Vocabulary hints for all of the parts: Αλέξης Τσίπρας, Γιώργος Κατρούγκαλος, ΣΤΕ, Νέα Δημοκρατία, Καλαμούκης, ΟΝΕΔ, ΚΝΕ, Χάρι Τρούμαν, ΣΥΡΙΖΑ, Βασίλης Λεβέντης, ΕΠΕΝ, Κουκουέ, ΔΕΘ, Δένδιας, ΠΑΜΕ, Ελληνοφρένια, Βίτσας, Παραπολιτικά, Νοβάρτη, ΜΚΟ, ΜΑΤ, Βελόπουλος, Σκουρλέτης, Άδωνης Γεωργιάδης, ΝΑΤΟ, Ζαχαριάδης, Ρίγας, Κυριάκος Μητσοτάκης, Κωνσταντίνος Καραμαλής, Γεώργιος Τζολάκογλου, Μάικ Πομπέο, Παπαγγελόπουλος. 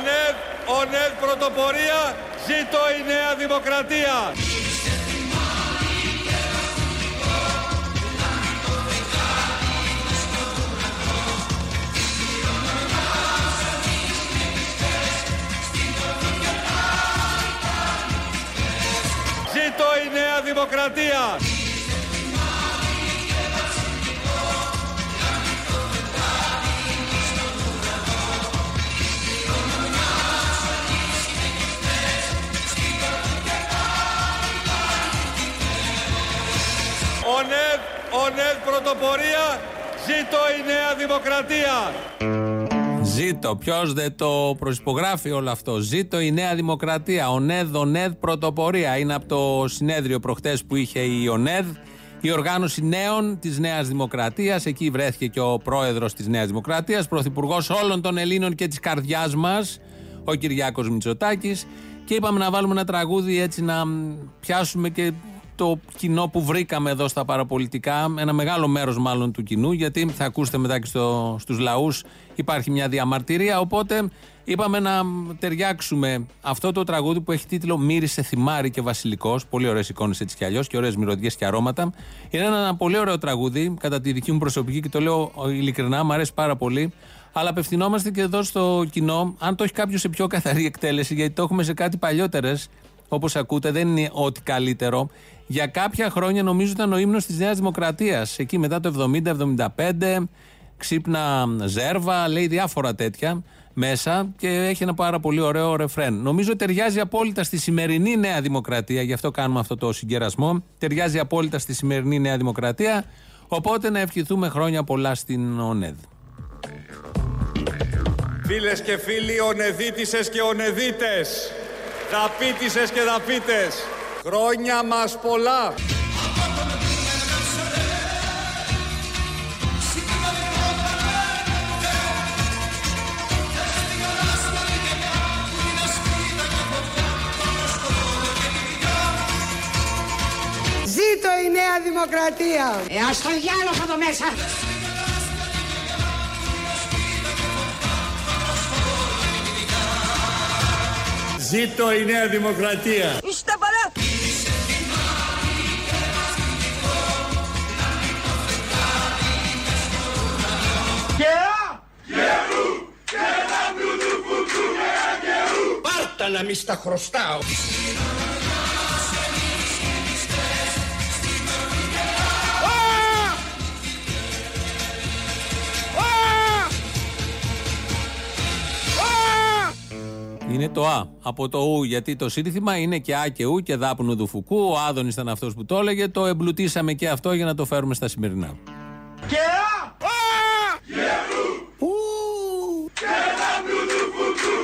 ΟΝΕΔ πρωτοπορία, ζήτω η Νέα Δημοκρατία. Ζήτω η Νέα Δημοκρατία. ΟΝΕΔ πρωτοπορία, ζήτω η Νέα Δημοκρατία. Ζήτω, ποιος δεν το προσυπογράφει όλο αυτό. Ζήτω η Νέα Δημοκρατία, ΟΝΕΔ πρωτοπορία. Είναι από το συνέδριο προχτές που είχε η ΟΝΕΔ, η οργάνωση νέων της Νέας Δημοκρατίας. Εκεί βρέθηκε και ο πρόεδρος της Νέας Δημοκρατίας, πρωθυπουργός όλων των Ελλήνων και της καρδιάς μας, ο Κυριάκος Μητσοτάκης. Και είπαμε να βάλουμε ένα τραγούδι έτσι να πιάσουμε και το κοινό που βρήκαμε εδώ στα παραπολιτικά, ένα μεγάλο μέρος μάλλον του κοινού, γιατί θα ακούσετε μετά και στους λαούς υπάρχει μια διαμαρτυρία, οπότε είπαμε να ταιριάξουμε αυτό το τραγούδι που έχει τίτλο «Μύρισε θυμάρι και βασιλικός», πολύ ωραίες εικόνες έτσι κι αλλιώς και ωραίες μυρωδιές και αρώματα. Είναι ένα πολύ ωραίο τραγούδι κατά τη δική μου προσωπική και το λέω ειλικρινά, μου αρέσει πάρα πολύ. Αλλά απευθυνόμαστε και εδώ στο κοινό, αν το έχει κάποιο σε πιο καθαρή εκτέλεση, γιατί το έχουμε σε κάτι παλιότερες. Όπως ακούτε, δεν είναι ό,τι καλύτερο. Για κάποια χρόνια νομίζω ήταν ο ύμνος της Νέας Δημοκρατίας. Εκεί μετά το 70-75, ξύπνα ζέρβα, λέει διάφορα τέτοια μέσα και έχει ένα πάρα πολύ ωραίο ρεφρέν. Νομίζω ταιριάζει απόλυτα στη σημερινή Νέα Δημοκρατία, γι' αυτό κάνουμε αυτό το συγκερασμό. Ταιριάζει απόλυτα στη σημερινή Νέα Δημοκρατία. Οπότε να ευχηθούμε χρόνια πολλά στην ΟΝΕΔ. Φίλες και φίλοι, ονεδίτισες και ονεδίτες, δαπίτισες και δαπίτες, χρόνια μας πολλά! Ζήτω η Νέα Δημοκρατία! Ας το διάλογο εδώ μέσα! Ζήτω η Νέα Δημοκρατία! Πάρτα να μη στα χρωστάω! Είναι το Α από το Ου, γιατί το σύνθημα είναι και Α και Ου και δάπνου δουφουκού. Ο Άδωνης ήταν αυτός που το έλεγε. Το εμπλουτίσαμε και αυτό για να το φέρουμε στα σημερινά. Και Α! Και Ου! Πού! Και δάπνου δουφουκού!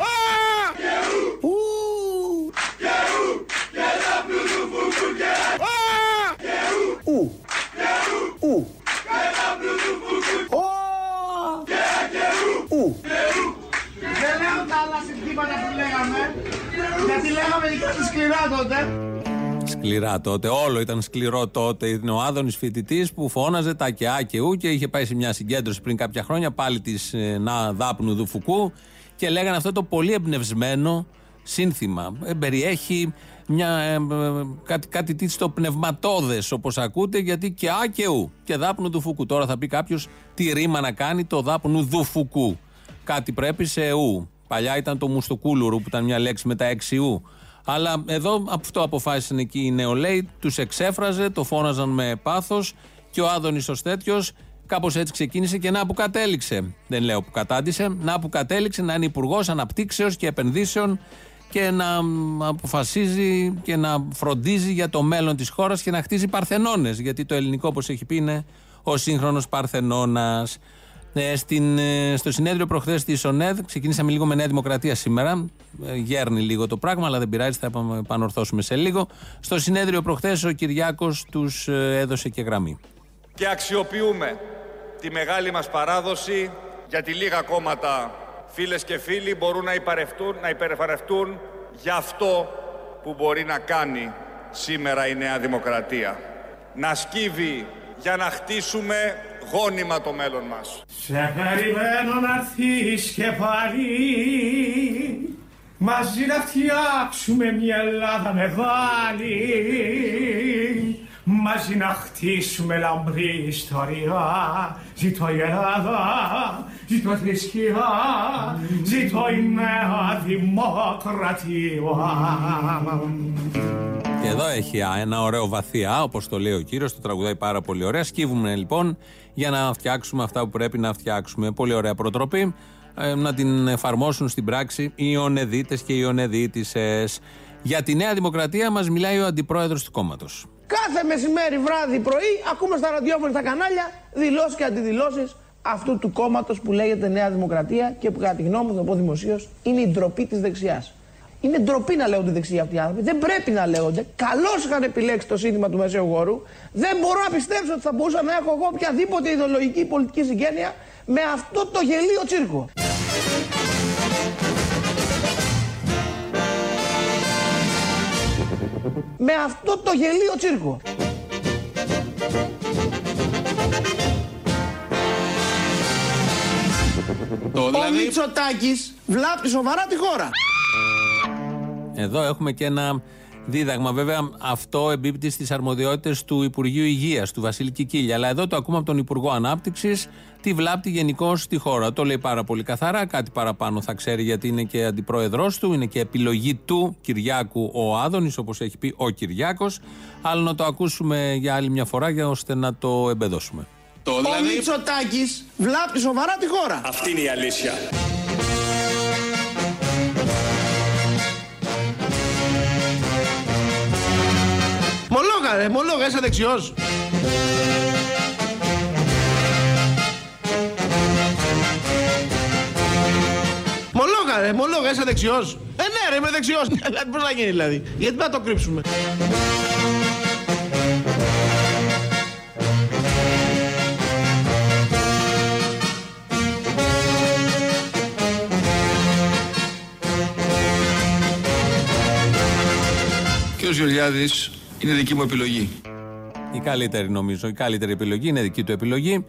Α! Και Ου! Πού! Και Ου! Και δάπνου δουφουκού! Α! Και Ου! Ου! Και Ου! Και δάπνου δουφουκού! Ω! Και Α και Ου! Ου! Δεν λέω τα άλλα συνθήματα που λέγαμε, γιατί λέγαμε και κάτι σκληρά τότε. Σκληρά τότε, όλο ήταν σκληρό τότε. Είναι ο Άδωνης φοιτητής που φώναζε τα και Α και Ου και είχε πάει σε μια συγκέντρωση πριν κάποια χρόνια πάλι της να δάπνου δουφουκού και λέγανε αυτό το πολύ εμπνευσμένο σύνθημα. Περιέχει κάτι τίτλο πνευματώδες όπως ακούτε, γιατί και Α και Ου και δάπνου δουφουκού. Τώρα θα πει κάποιος τι ρήμα να κάνει το δάπνου δουφουκού. Κάτι πρέπει σε ου. Παλιά ήταν το μουστοκούλουρου που ήταν μια λέξη με τα 6 ου. Αλλά εδώ αυτό αποφάσισαν εκεί οι νεολαίοι, τους εξέφραζε, το φώναζαν με πάθος και ο Άδωνης ως τέτοιος κάπως έτσι ξεκίνησε και να που κατέληξε. Δεν λέω που κατάντησε, να που κατέληξε να είναι υπουργός αναπτύξεως και επενδύσεων και να αποφασίζει και να φροντίζει για το μέλλον της χώρας και να χτίζει παρθενώνες. Γιατί το ελληνικό, όπως έχει πει, είναι ο σύγχρονος παρθενώνας. Στο συνέδριο προχθές της ΟΝΕΔ ξεκίνησαμε λίγο με Νέα Δημοκρατία σήμερα. Γέρνει λίγο το πράγμα, αλλά δεν πειράζει, θα επανορθώσουμε σε λίγο. Στο συνέδριο προχθές ο Κυριάκος τους έδωσε και γραμμή. Και αξιοποιούμε τη μεγάλη μας παράδοση, γιατί λίγα κόμματα, φίλες και φίλοι, μπορούν να υπερεφαρευτούν για αυτό που μπορεί να κάνει σήμερα η Νέα Δημοκρατία. Να σκύβει για να χτίσουμε γόνιμα το μέλλον μας. Σε περιμένω να έρθεις και πάλι, μαζί να φτιάξουμε μια Ελλάδα μεγάλη, μαζί να χτίσουμε λαμπρή ιστορία. Ζήτω η Ελλάδα, ζήτω η θρησκεία, ζήτω η Νέα Δημοκρατία. Και εδώ έχει ένα ωραίο βαθιά, όπως το λέει ο κύριος, το τραγουδάει πάρα πολύ ωραία. Σκύβουμε λοιπόν για να φτιάξουμε αυτά που πρέπει να φτιάξουμε. Πολύ ωραία προτροπή, να την εφαρμόσουν στην πράξη οι ΟΝΕΔΙΤΕΣ και οι ΟΝΕΔΙΤΙΣΕΣ. Για τη Νέα Δημοκρατία μας μιλάει ο αντιπρόεδρος του κόμματος. Κάθε μεσημέρι, βράδυ, πρωί, ακούμε στα ραδιόφωνα, στα κανάλια, δηλώσεις και αντιδηλώσεις αυτού του κόμματος που λέγεται Νέα Δημοκρατία και που, κατά τη γνώμη μου, θα πω δημοσίως, είναι η ντροπή της δεξιάς. Είναι ντροπή να λέγονται δεξιοί αυτοί οι άνθρωποι. Δεν πρέπει να λέγονται. Καλώς είχαν επιλέξει το σύνθημα του μεσαίου χώρου. Δεν μπορώ να πιστέψω ότι θα μπορούσα να έχω εγώ οποιαδήποτε ιδεολογική πολιτική συγγένεια με αυτό το γελίο τσίρκο. Με αυτό το γελίο τσίρκο. Ο Μητσοτάκης βλάπτει σοβαρά τη χώρα. Εδώ έχουμε και ένα δίδαγμα. Βέβαια, αυτό εμπίπτει στις αρμοδιότητες του Υπουργείου Υγείας, του Βασίλη Κικίλια. Αλλά εδώ το ακούμε από τον Υπουργό Ανάπτυξης, τη βλάπτει γενικώς στη χώρα. Το λέει πάρα πολύ καθαρά. Κάτι παραπάνω θα ξέρει, γιατί είναι και αντιπρόεδρος του, είναι και επιλογή του Κυριάκου ο Άδωνης, όπως έχει πει ο Κυριάκος. Αλλά να το ακούσουμε για άλλη μια φορά, για ώστε να το εμπεδώσουμε. Ο Μητσοτάκης βλάπτει σοβαρά τη χώρα. Αυτή είναι η αλήθεια. Μολόγα, είσαι δεξιός. Μολόγα, είσαι δεξιός. Ναι, είμαι δεξιός. Πώς να γίνει δηλαδή? Γιατί να το κρύψουμε? Κύριος Γεωργιάδης, είναι δική μου επιλογή. Η καλύτερη, νομίζω, η καλύτερη επιλογή είναι δική του επιλογή.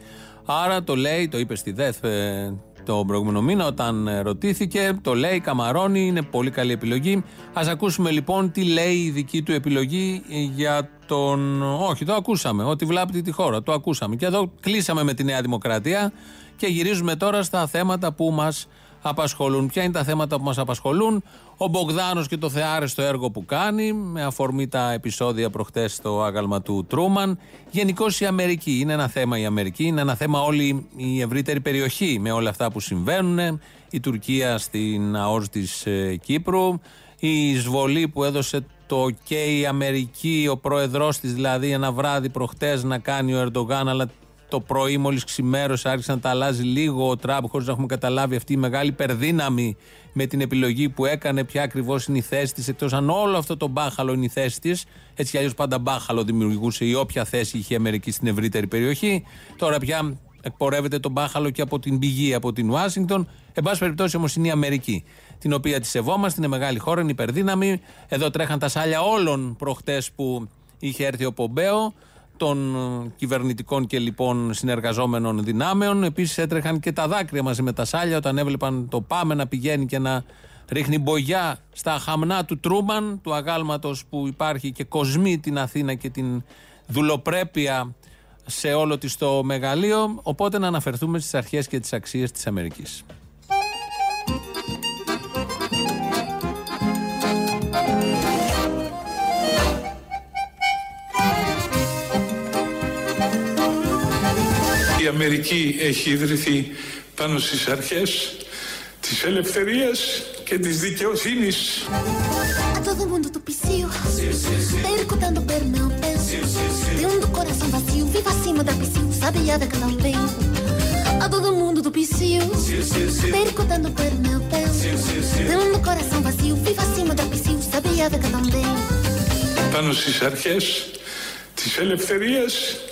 Άρα το λέει, το είπε στη ΔΕΘ τον προηγούμενο μήνα όταν ρωτήθηκε, το λέει, καμαρώνει, είναι πολύ καλή επιλογή. Ας ακούσουμε λοιπόν τι λέει η δική του επιλογή για τον... Όχι, το ακούσαμε, ότι βλάπτει τη χώρα, το ακούσαμε. Και εδώ κλείσαμε με τη Νέα Δημοκρατία και γυρίζουμε τώρα στα θέματα που μας απασχολούν. Ποια είναι τα θέματα που μας απασχολούν? Ο Μπογδάνος και το θεάρεστο έργο που κάνει, με αφορμή τα επεισόδια προχτές στο άγαλμα του Τρούμαν. Γενικώς η Αμερική είναι ένα θέμα, η Αμερική είναι ένα θέμα, όλη η ευρύτερη περιοχή με όλα αυτά που συμβαίνουν. Η Τουρκία στην ΑΟΣ της Κύπρου, η εισβολή που έδωσε το OK η Αμερική, ο πρόεδρός της δηλαδή, ένα βράδυ προχτές να κάνει ο Ερντογάν, αλλά το πρωί μόλις ξημέρωσε άρχισε να τα αλλάζει λίγο ο Τραμπ, χωρίς να έχουμε καταλάβει αυτή η μεγάλη υπερδύναμη με την επιλογή που έκανε, ποια ακριβώς είναι η θέση της, εκτός αν όλο αυτό το μπάχαλο είναι η θέση της. Έτσι κι αλλιώς πάντα μπάχαλο δημιουργούσε η όποια θέση είχε η Αμερική στην ευρύτερη περιοχή. Τώρα πια εκπορεύεται το μπάχαλο και από την πηγή, από την Ουάσιγκτον. Εν πάση περιπτώσει όμως είναι η Αμερική, την οποία τη σεβόμαστε, είναι μεγάλη χώρα, είναι υπερδύναμη. Εδώ τρέχαν τα σάλια όλων προχτές που είχε έρθει ο Πομπέο, των κυβερνητικών και λοιπόν συνεργαζόμενων δυνάμεων. Επίσης έτρεχαν και τα δάκρυα μαζί με τα σάλια όταν έβλεπαν το ΠΑΜΕ να πηγαίνει και να ρίχνει μπογιά στα χαμνά του Τρούμαν, του αγάλματος που υπάρχει και κοσμεί την Αθήνα και την δουλοπρέπεια σε όλο της το μεγαλείο. Οπότε να αναφερθούμε στις αρχές και τις αξίες της Αμερικής. Η Αμερική έχει ιδρυθεί πάνω στις αρχές της ελευθερίας και της δικαιοσύνης. Πάνω στις αρχές της ελευθερίας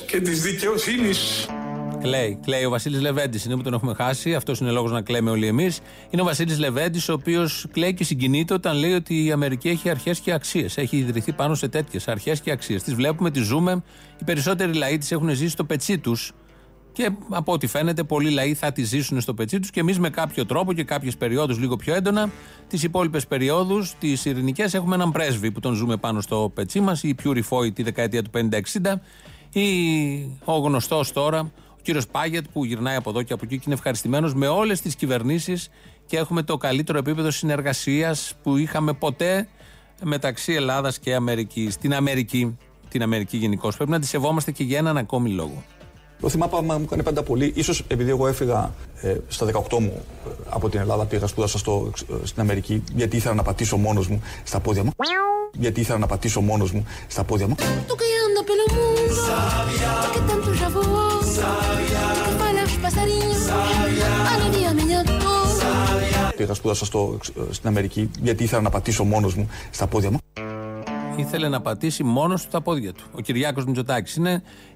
και της δικαιοσύνης. Κλαίει ο Βασίλης Λεβέντης, είναι που τον έχουμε χάσει. Αυτός είναι λόγος να κλαίμε όλοι εμείς. Είναι ο Βασίλης Λεβέντης, ο οποίος κλαίει και συγκινείται όταν λέει ότι η Αμερική έχει αρχές και αξίες. Έχει ιδρυθεί πάνω σε τέτοιες αρχές και αξίες. Τις βλέπουμε, τις ζούμε. Οι περισσότεροι λαοί τις έχουν ζήσει στο πετσί τους. Και από ό,τι φαίνεται, πολλοί λαοί θα τη ζήσουν στο πετσί τους και εμείς με κάποιο τρόπο και κάποιες περιόδους λίγο πιο έντονα. Τις υπόλοιπες περιόδους, τις ειρηνικές, έχουμε έναν πρέσβη που τον ζούμε πάνω στο πετσί μας, η Πιουριφόη τη δεκαετία του 50-60, ή ο γνωστός τώρα, ο κύριος Πάγετ που γυρνάει από εδώ και από εκεί και είναι ευχαριστημένος με όλες τις κυβερνήσεις και έχουμε το καλύτερο επίπεδο συνεργασίας που είχαμε ποτέ μεταξύ Ελλάδας και Αμερικής. Την Αμερική γενικώς. Πρέπει να τη σεβόμαστε και για έναν ακόμη λόγο. Το θυμάμαι μου έκανε πάντα πολύ, ίσως επειδή εγώ έφυγα στα 18 μου από την Ελλάδα, πήγα σπούδασα στην Αμερική, γιατί ήθελα να πατήσω μόνος μου στα πόδια μου. Πήγα σπούδασα στην Αμερική, γιατί ήθελα να πατήσω μόνος μου στα πόδια μου. Ήθελε να πατήσει μόνος του τα πόδια του. Ο Κυριάκος Μητσοτάκης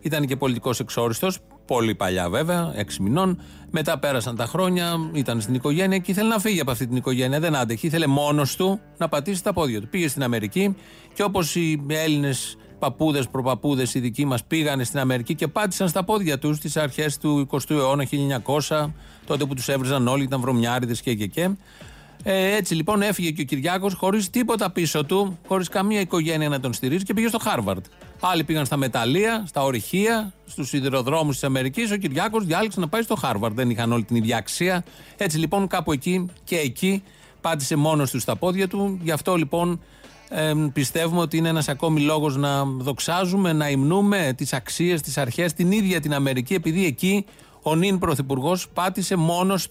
ήταν και πολιτικός εξόριστος, πολύ παλιά βέβαια, 6 μηνών. Μετά πέρασαν τα χρόνια, ήταν στην οικογένεια και ήθελε να φύγει από αυτή την οικογένεια. Δεν άντεχε, ήθελε μόνος του να πατήσει τα πόδια του. Πήγε στην Αμερική και όπως οι Έλληνες παππούδες, προπαππούδες, οι δικοί μας πήγανε στην Αμερική και πάτησαν στα πόδια τους στις αρχές του 20ου αιώνα, 1900, τότε που τους έβριζαν όλοι, ήταν βρωμιάριδες και. Έτσι λοιπόν έφυγε και ο Κυριάκος χωρίς τίποτα πίσω του, χωρίς καμία οικογένεια να τον στηρίζει και πήγε στο Χάρβαρντ. Άλλοι πήγαν στα μεταλλεία, στα ορυχεία, στους σιδηροδρόμους της Αμερικής. Ο Κυριάκος διάλεξε να πάει στο Χάρβαρντ. Δεν είχαν όλη την ίδια αξία. Έτσι λοιπόν κάπου εκεί και εκεί πάτησε μόνος του στα πόδια του. Γι' αυτό λοιπόν πιστεύουμε ότι είναι ένας ακόμη λόγος να δοξάζουμε, να υμνούμε τις αξίες, τις αρχές, την ίδια την Αμερική, επειδή εκεί ο νυν πρωθυπουργός πάτησε μόνος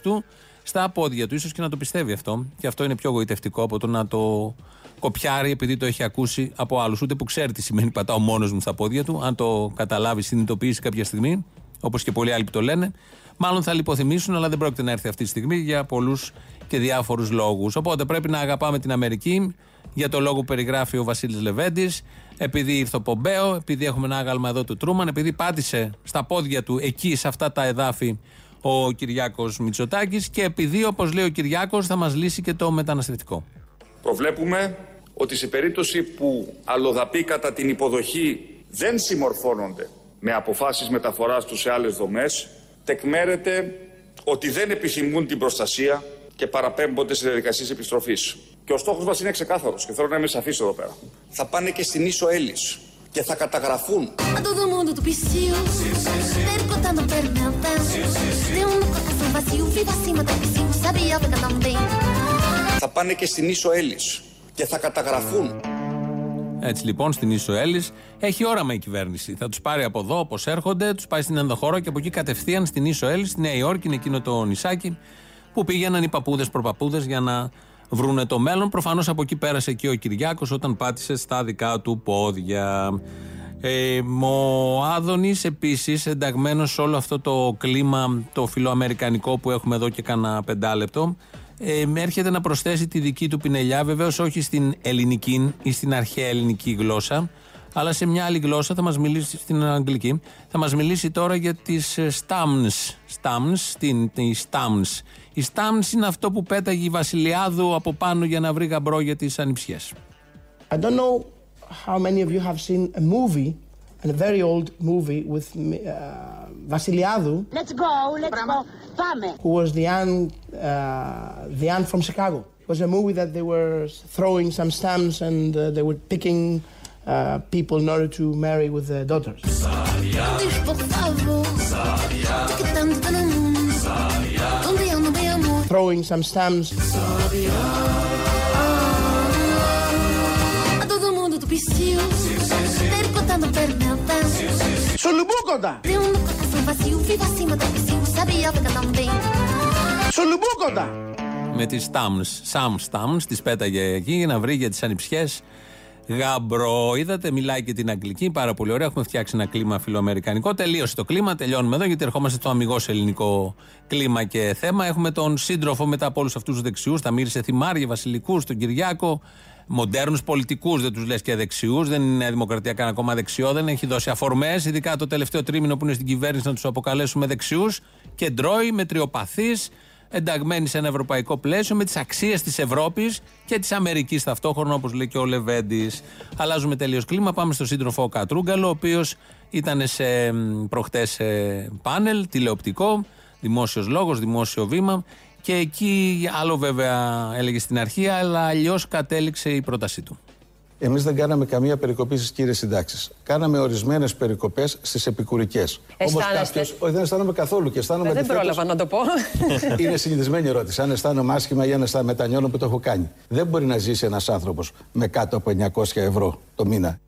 του. Στα πόδια του, ίσως και να το πιστεύει αυτό. Και αυτό είναι πιο γοητευτικό από το να το κοπιάρει επειδή το έχει ακούσει από άλλους. Ούτε που ξέρει τι σημαίνει πατάω μόνος μου στα πόδια του. Αν το καταλάβει, συνειδητοποιήσει κάποια στιγμή, όπως και πολλοί άλλοι που το λένε, μάλλον θα λιποθυμήσουν, αλλά δεν πρόκειται να έρθει αυτή τη στιγμή για πολλούς και διάφορους λόγους. Οπότε πρέπει να αγαπάμε την Αμερική για το λόγο που περιγράφει ο Βασίλης Λεβέντης, επειδή ήρθε ο Πομπέο, επειδή έχουμε ένα άγαλμα εδώ του Τρούμαν, επειδή πάτησε στα πόδια του εκεί σε αυτά τα εδάφη ο Κυριάκος Μητσοτάκης και επειδή, όπως λέει ο Κυριάκος, θα μας λύσει και το μεταναστευτικό. Προβλέπουμε ότι σε περίπτωση που αλλοδαποί κατά την υποδοχή δεν συμμορφώνονται με αποφάσεις μεταφοράς τους σε άλλες δομές, τεκμέρεται ότι δεν επιθυμούν την προστασία και παραπέμπονται σε διαδικασίες επιστροφής. Και ο στόχος μας είναι ξεκάθαρος και θέλω να είμαι σαφής εδώ πέρα. Θα πάνε και στην Ίσο Έλλης και θα καταγραφούν. Έτσι λοιπόν στην Ίσο Έλλης έχει όραμα η κυβέρνηση. Θα τους πάρει από εδώ όπως έρχονται, τους πάει στην ενδοχώρα και από εκεί κατευθείαν στην Ίσο Έλλης, στη Νέα Υόρκη, είναι εκείνο το νησάκι που πήγαιναν οι παππούδες προπαππούδες για να βρούνε το μέλλον. Προφανώς από εκεί πέρασε και ο Κυριάκος όταν πάτησε στα δικά του πόδια. Ο Άδωνης επίσης ενταγμένος σε όλο αυτό το κλίμα το φιλοαμερικανικό που έχουμε εδώ και κάνα 5 λεπτό, έρχεται να προσθέσει τη δική του πινελιά, βεβαίως όχι στην ελληνική ή στην αρχαία ελληνική γλώσσα, αλλά σε μια άλλη γλώσσα, θα μας μιλήσει στην αγγλική. Θα μας μιλήσει τώρα για τις στάμνς. Οι στάμνς είναι αυτό που πέταγε η Βασιλιάδου από πάνω για να βρει γαμπρό για τις ανιψιές. I don't know how many of you have seen a movie, a very old movie with Βασιλιάδου. Let's go. Πάμε. Who was the aunt from Chicago. It was a movie that they were throwing some stamps and they were picking people in order to marry with their daughters. Throwing some stamps. Σουλουμπούκοντα! Σουλουμπούκοντα! Με τις στάμνς, τις πέταγε εκεί για να βρει για τις ανιψιές γαμπρό. Είδατε, μιλάει και την αγγλική, πάρα πολύ ωραία. Έχουμε φτιάξει ένα κλίμα φιλοαμερικανικό. Τελείωσε το κλίμα, τελειώνουμε εδώ, γιατί ερχόμαστε στο αμιγώς ελληνικό κλίμα και θέμα. Έχουμε τον σύντροφο μετά από όλους αυτούς τους δεξιούς, τα μύρισε θυμάρια, βασιλικούς, τον Κυριάκο, μοντέρνους πολιτικούς, δεν τους λες και δεξιούς. Δεν είναι η Νέα Δημοκρατία καν ακόμα δεξιό, δεν έχει δώσει αφορμές, ειδικά το τελευταίο τρίμηνο που είναι στην κυβέρνηση να τους αποκαλέσουμε δεξιούς. Και ντρώει με τριοπαθείς, ενταγμένη σε ένα ευρωπαϊκό πλαίσιο με τις αξίες της Ευρώπης και της Αμερικής ταυτόχρονα, όπως λέει και ο Λεβέντης. Αλλάζουμε τελείως κλίμα, πάμε στον σύντροφο Κατρούγκαλο, ο οποίος ήταν προχτές σε πάνελ τηλεοπτικό, Δημόσιος Λόγος, Δημόσιο Βήμα, και εκεί άλλο βέβαια έλεγε στην αρχή, αλλά αλλιώς κατέληξε η πρότασή του. Εμείς δεν κάναμε καμία περικοπή στις κύριες συντάξεις. Κάναμε ορισμένες περικοπές στις επικουρικές. Δεν αισθάνομαι καθόλου και αισθάνομαι. Δεν πρόλαβα να το πω. Είναι συνηθισμένη ερώτηση. Αν αισθάνομαι άσχημα ή αν αισθάνομαι μετανιώνω που το έχω κάνει. Δεν μπορεί να ζήσει ένας άνθρωπος με κάτω από 900 ευρώ το μήνα.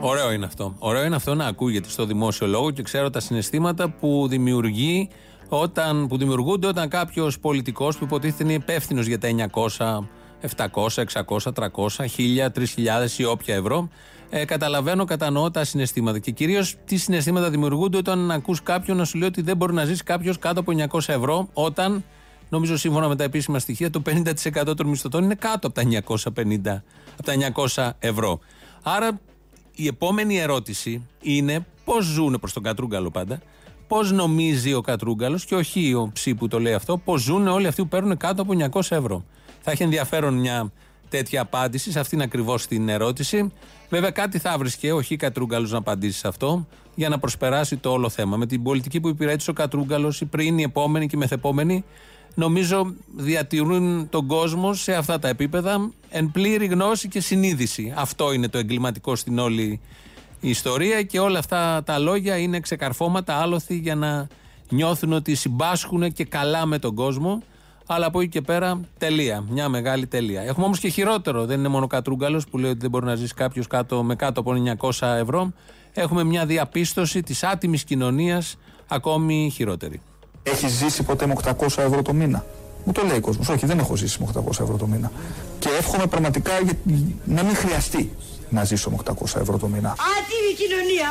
Ωραίο είναι αυτό. Ωραίο είναι αυτό να ακούγεται στο Δημόσιο Λόγο και ξέρω τα συναισθήματα που δημιουργούνται όταν κάποιος πολιτικός που υποτίθεται είναι υπεύθυνος για τα 900, 700, 600, 300, 1000, 3000 ή όποια ευρώ, καταλαβαίνω, κατανοώ τα συναισθήματα. Και κυρίως τι συναισθήματα δημιουργούνται όταν ακούς κάποιον να σου λέει ότι δεν μπορεί να ζήσει κάποιος κάτω από 900 ευρώ, όταν, νομίζω σύμφωνα με τα επίσημα στοιχεία, το 50% των μισθωτών είναι κάτω από τα 900 ευρώ. Άρα η επόμενη ερώτηση είναι πώς ζουν, προς τον Κατρούγκαλο πάντα, πώς νομίζει ο Κατρούγκαλος και όχι ο Ψή που το λέει αυτό, πώς ζουν όλοι αυτοί που παίρνουν κάτω από 900 ευρώ. Θα έχει ενδιαφέρον μια τέτοια απάντηση σε αυτήν ακριβώς την ερώτηση. Βέβαια, κάτι θα βρίσκε ο Χ. Κατρούγκαλος να απαντήσει σε αυτό για να προσπεράσει το όλο θέμα. Με την πολιτική που υπηρέτησε ο Κατρούγκαλος, η πριν, η επόμενη και η μεθεπόμενη, νομίζω διατηρούν τον κόσμο σε αυτά τα επίπεδα εν πλήρη γνώση και συνείδηση. Αυτό είναι το εγκληματικό στην όλη η ιστορία και όλα αυτά τα λόγια είναι ξεκαρφώματα, άλοθη για να νιώθουν ότι συμπάσχουν και καλά με τον κόσμο. Αλλά από εκεί και πέρα, τελεία. Μια μεγάλη τελεία. Έχουμε όμως και χειρότερο. Δεν είναι μόνο ο Κατρούγκαλος που λέει ότι δεν μπορεί να ζήσει κάποιος με κάτω από 900 ευρώ. Έχουμε μια διαπίστωση της άτιμης κοινωνίας ακόμη χειρότερη. Έχεις ζήσει ποτέ με 800 ευρώ το μήνα? Μου το λέει ο κόσμος. Όχι, δεν έχω ζήσει με 800 ευρώ το μήνα. Και εύχομαι πραγματικά να μην χρειαστεί να ζήσω με 800 ευρώ το μήνα. Άτιμη κοινωνία!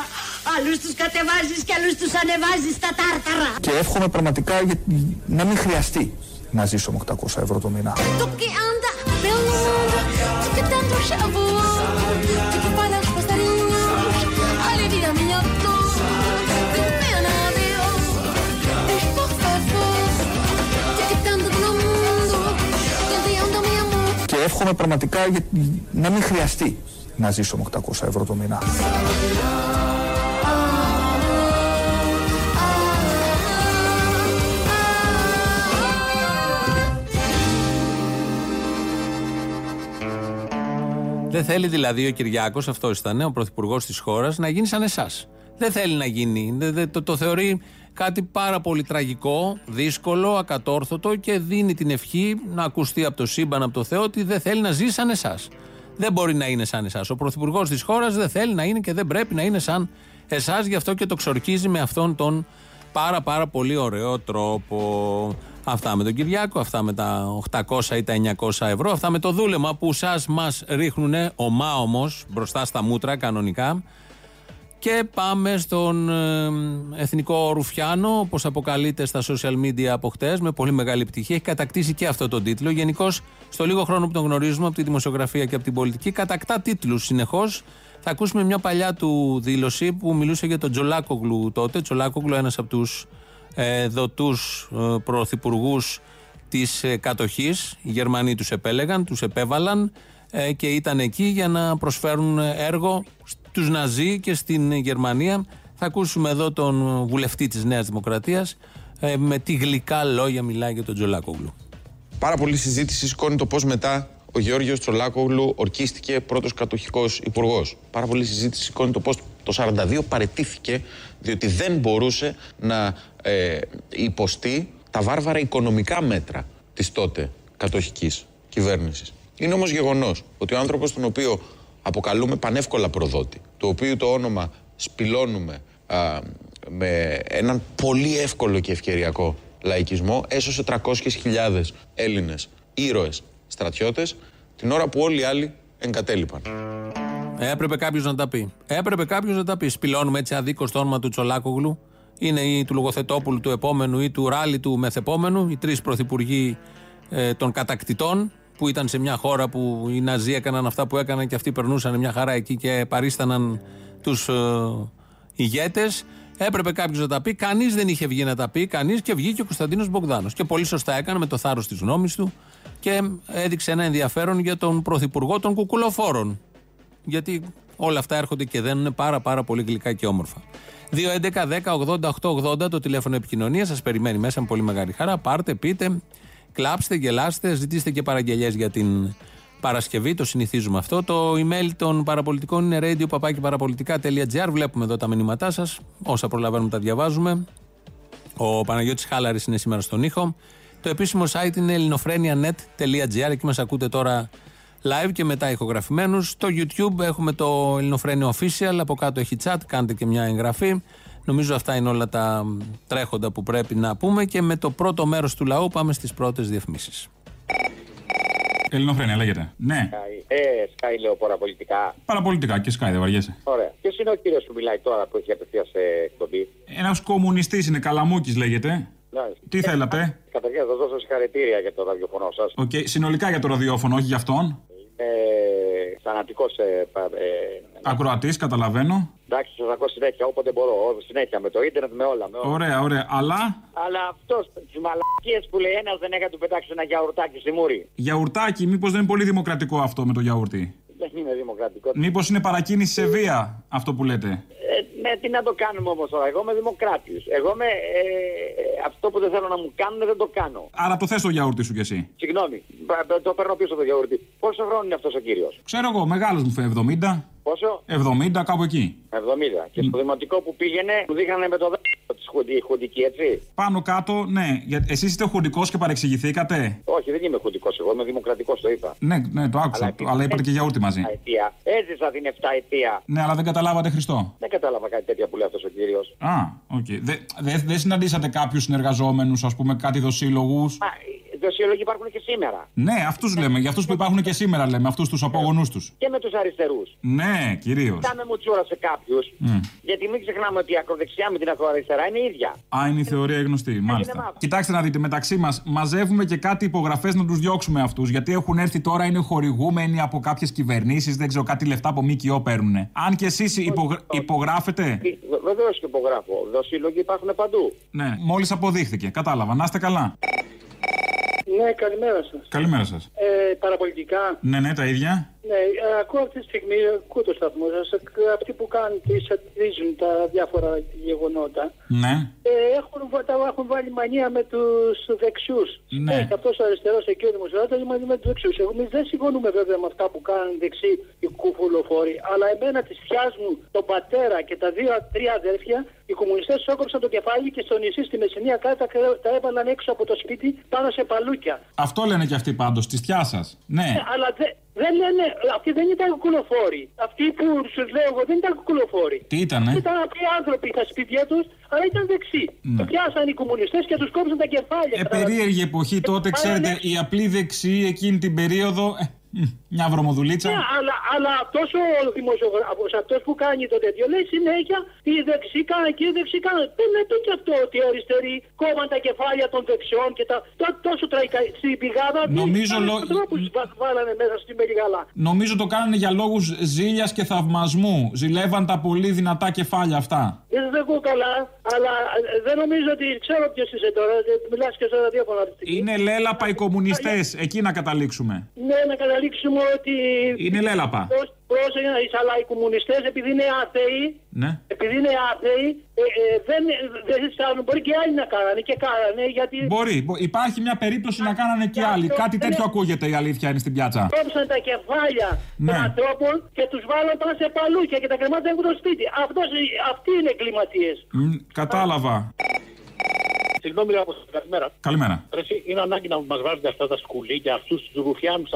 Άλλους τους κατεβάζεις και άλλους τους ανεβάζεις τα τάρταρα. Και εύχομαι πραγματικά να μην χρειαστεί να ζήσω με 800 ευρώ το μήνα. Και εύχομαι πραγματικά να μην χρειαστεί να ζήσω με 800 ευρώ το μήνα. Δεν θέλει δηλαδή ο Κυριάκος, αυτό ήταν ο πρωθυπουργός της χώρας, να γίνει σαν εσάς. Δεν θέλει να γίνει. Το θεωρεί κάτι πάρα πολύ τραγικό, δύσκολο, ακατόρθωτο και δίνει την ευχή να ακουστεί από το σύμπαν, από το Θεό, ότι δεν θέλει να ζει σαν εσάς. Δεν μπορεί να είναι σαν εσάς. Ο πρωθυπουργός της χώρας δεν θέλει να είναι και δεν πρέπει να είναι σαν εσάς, γι' αυτό και το ξορκίζει με αυτόν τον πάρα πολύ ωραίο τρόπο. Αυτά με τον Κυριάκο, αυτά με τα 800 ή τα 900 ευρώ, αυτά με το δούλεμα που σας μας ρίχνουν ομά όμως μπροστά στα μούτρα κανονικά. Και πάμε στον εθνικό ρουφιάνο, όπως αποκαλείται στα social media από χτες, με πολύ μεγάλη επιτυχία. Έχει κατακτήσει και αυτό τον τίτλο. Γενικώς, στο λίγο χρόνο που τον γνωρίζουμε από τη δημοσιογραφία και από την πολιτική, κατακτά τίτλους συνεχώς. Θα ακούσουμε μια παλιά του δήλωση που μιλούσε για τον Τζολάκογλου τότε. Τζολάκογλου, ένας από τους δοτούς πρωθυπουργούς της κατοχής. Οι Γερμανοί τους επέλεγαν, τους επέβαλαν και ήταν εκεί για να προσφέρουν έργο τους Ναζί και στην Γερμανία. Θα ακούσουμε εδώ τον βουλευτή της Νέας Δημοκρατίας με τι γλυκά λόγια μιλάει για τον Τζολάκογλου. Πάρα πολλή συζήτηση σηκώνει το πώς μετά ο Γεώργιος Τζολάκογλου ορκίστηκε πρώτος κατοχικός υπουργός. Πάρα πολλή συζήτηση σηκώνει το πώς το 1942 παραιτήθηκε διότι δεν μπορούσε να υποστεί τα βάρβαρα οικονομικά μέτρα της τότε κατοχικής κυβέρνησης. Είναι όμως γεγονός ότι ο άνθρωπος τον οποίο αποκαλούμε πανεύκολα προδότη, το οποίο το όνομα σπηλώνουμε με έναν πολύ εύκολο και ευκαιριακό λαϊκισμό, έσωσε 300.000 Έλληνες ήρωες στρατιώτες την ώρα που όλοι οι άλλοι εγκατέλειπαν. Έπρεπε κάποιος να τα πει. Έπρεπε κάποιος να τα πει. Σπηλώνουμε έτσι αδίκως το όνομα του Τζολάκογλου. Είναι ή του Λογοθετόπουλου του επόμενου ή του Ράλι του μεθεπόμενου, οι τρεις πρωθυπουργοί των κατακτητών, που ήταν σε μια χώρα που οι Ναζί έκαναν αυτά που έκαναν και αυτοί περνούσαν μια χαρά εκεί και παρίσταναν τους ηγέτες. Έπρεπε κάποιος να τα πει, κανείς δεν είχε βγει να τα πει, κανείς, και βγήκε ο Κωνσταντίνος Μπογδάνος. Και πολύ σωστά έκανε με το θάρρος της γνώμης του και έδειξε ένα ενδιαφέρον για τον πρωθυπουργό των κουκουλοφόρων. Γιατί όλα αυτά έρχονται και δένουν πάρα πολύ γλυκά και όμορφα. 2-11-10-80-8-80 το τηλέφωνο επικοινωνία, σας περιμένει μέσα με πολύ μεγάλη χαρά. Πάρτε, πείτε, κλάψτε, γελάστε, ζητήστε και παραγγελιές για την Παρασκευή, το συνηθίζουμε αυτό. Το email των παραπολιτικών είναι radio@parapolitica.gr. Βλέπουμε εδώ τα μηνύματά σας. Όσα προλαβαίνουμε τα διαβάζουμε. Ο Παναγιώτης Χάλαρης είναι σήμερα στον ήχο. Το επίσημο site είναι ελληνοφρένια.net.gr. Εκεί μας ακούτε τώρα live και μετά ηχογραφημένους. Στο YouTube έχουμε το Ελληνοφρένια Official. Από κάτω έχει chat. Κάντε και μια εγγραφή. Νομίζω αυτά είναι όλα τα τρέχοντα που πρέπει να πούμε. Και με το πρώτο μέρος του λαού πάμε στις πρώτες διαφημίσεις. Ελληνοφρένια, λέγεται. Ναι. Σκάι λέω παραπολιτικά. Παραπολιτικά και Σκάι, δεν βαριέσαι. Ωραία. Ποιος είναι ο κύριος που μιλάει τώρα που έχει απευθείας εκπομπή? Ένας κομμουνιστής είναι, Καλαμούκης λέγεται. Τι θέλατε? Καταρχήν θα δώσω συγχαρητήρια για το ραδιοφωνό σας. Οκ, συνολικά για το ραδιόφωνο, όχι για αυτόν. Θανατικός ακροατής, καταλαβαίνω. Εντάξει, σας ακούω συνέχεια, όποτε μπορώ. Συνέχεια με το ίντερνετ, με όλα. Ωραία, ωραία. Αλλά αυτός, τις μαλακίες που λέει ένας, δεν έχει να του πετάξει ένα γιαουρτάκι στη μούρη. Γιαουρτάκι, μήπως δεν είναι πολύ δημοκρατικό αυτό με το γιαούρτι? Δεν είναι δημοκρατικό. Μήπως είναι παρακίνηση σε βία αυτό που λέτε? Ναι, τι να το κάνουμε όμως τώρα. Εγώ είμαι δημοκράτης. Εγώ είμαι. Αυτό που δεν θέλω να μου κάνουν δεν το κάνω. Άρα το θες το γιαούρτι σου κι εσύ? Συγγνώμη, το παίρνω πίσω το γιαούρτι. Πόσο χρόνο είναι αυτός ο κύριος? Ξέρω εγώ, μεγάλος μου φαίνεται. 70. Πόσο? 70, κάπου εκεί. 70. Και στο δημοτικό που πήγαινε, του δείχνανε με το δάχτυλο τη χουντική, έτσι. Πάνω κάτω, ναι. Εσείς είστε χουντικός και παρεξηγηθήκατε. Όχι, δεν είμαι χουντικός. Εγώ είμαι δημοκρατικός, το είπα. Ναι, το άκουσα. Αλλά είπατε και γιαούρτι μαζί. Έζησα την 7 ετία. Ναι, αλλά δεν καταλάβατε Χριστό. Δεν κατάλαβα κάτι τέτοια που λέει αυτός ο κύριος. Α, οκ. Δεν συναντήσατε κάποιους συνεργαζόμενους, ας πούμε, κάτι δοσύλλογους? Δοσιολόγοι υπάρχουν και σήμερα. Ναι, αυτούς λέμε. Για αυτούς που υπάρχουν και σήμερα λέμε. Αυτούς τους απογονούς τους. Και με τους αριστερούς. Ναι, κυρίως. Κάμε μουτσούρα σε κάποιους. Γιατί μην ξεχνάμε ότι η ακροδεξιά με την ακροαριστερά είναι η ίδια. Α, είναι η θεωρία γνωστή. Μάλιστα. Κοιτάξτε να δείτε, μεταξύ μας μαζεύουμε και κάτι υπογραφές να τους διώξουμε αυτούς. Γιατί έχουν έρθει τώρα, είναι χορηγούμενοι από κάποιες κυβερνήσεις. Δεν ξέρω, κάτι λεφτά από ΜΚΟ παίρνουν. Αν και εσείς υπογράφετε. Βεβαίως και υπογράφω. Δοσύλλογοι υπάρχουν παντού. Ναι, μόλις αποδείχθηκε. Κατάλαβα. Να είστε καλά. Ναι, καλημέρα σας. Καλημέρα σας. Παραπολιτικά. Ναι, τα ίδια. Ναι, ακούω αυτή τη στιγμή, ακούω το σταθμό σας, αυτοί που κάνουν, σατιρίζουν τα διάφορα γεγονότα. Ναι. Έχουν βάλει μανία με τους δεξιούς. Ναι. Έχει αυτός ο αριστερός εκεί ο δημοσιογράφος, έχει μανία με τους δεξιούς. Εμείς δεν συμφωνούμε βέβαια με αυτά που κάνουν δεξί οι κουκουλοφόροι, αλλά εμένα τις πιάζουν τον πατέρα και τα δύο-τρία αδέρφια. Οι κομμουνιστές τους έκοψαν το κεφάλι και στο νησί στη Μεσσηνία κάτι τα έβαλαν έξω από το σπίτι πάνω σε παλούκια. Αυτό λένε και αυτοί πάντως, τις πιάσας. Ναι. Αλλά δεν λένε, αυτοί δεν ήταν κουκουλοφόροι. Αυτοί που σου λέω εγώ δεν ήταν κουκουλοφόροι. Τι ήτανε? Ήταν απλοί άνθρωποι στα σπίτια τους, αλλά ήταν δεξί. Ναι. Το πιάσαν οι κομμουνιστές και τους κόψαν τα κεφάλια. Περίεργη εποχή τότε, ξέρετε, οι απλοί δεξιοί εκείνη την περίοδο. Μια βρωμοδουλίτσα. Ναι, αλλά αυτός ο δημοσιογράφος, αυτός που κάνει το τέτοιο, λέει συνέχεια οι δεξιοί κάνουν και οι δεξιοί κάνουν. Δεν λέει και αυτό ότι οι αριστεροί κόβαν τα κεφάλια των δεξιών και τα. Τόσο τραϊκά στην πηγάδα. Νομίζω τρόπους βάλανε μέσα στην Μελιγαλά. Νομίζω το κάνανε για λόγους ζήλιας και θαυμασμού. Ζηλεύαν τα πολύ δυνατά κεφάλια αυτά. Δεν ακούω καλά, αλλά δεν νομίζω ότι ξέρω ποιος είσαι τώρα. Μιλάς και στο ραδιόφωνο. Είναι λέλαπα οι κομμουνιστές. Εκεί να καταλήξουμε. Ναι, να καταλήξουμε. Ότι είναι λέλαπα. Πρόσεχε, αλλά οι κομμουνιστές επειδή είναι άθεοι, ναι. Δεν στάνουν. Μπορεί και άλλοι να κάνανε και κάνανε γιατί. Μπορεί, υπάρχει μια περίπτωση να κάνανε και άλλοι. Κάτι τέτοιο ακούγεται, η αλήθεια είναι στην πιάτσα. Κόψαν τα κεφάλια των ανθρώπων και τους βάλαν πάνω σε παλούκια και τα κρεμάτια έχουν στο σπίτι. Αυτοί είναι εγκληματίες. Κατάλαβα. Συγγνώμη, καλημέρα. Καλημέρα. Είναι ανάγκη να μας βάζετε αυτά τα σκουλίκια, αυτούς τους ρουφιάνους,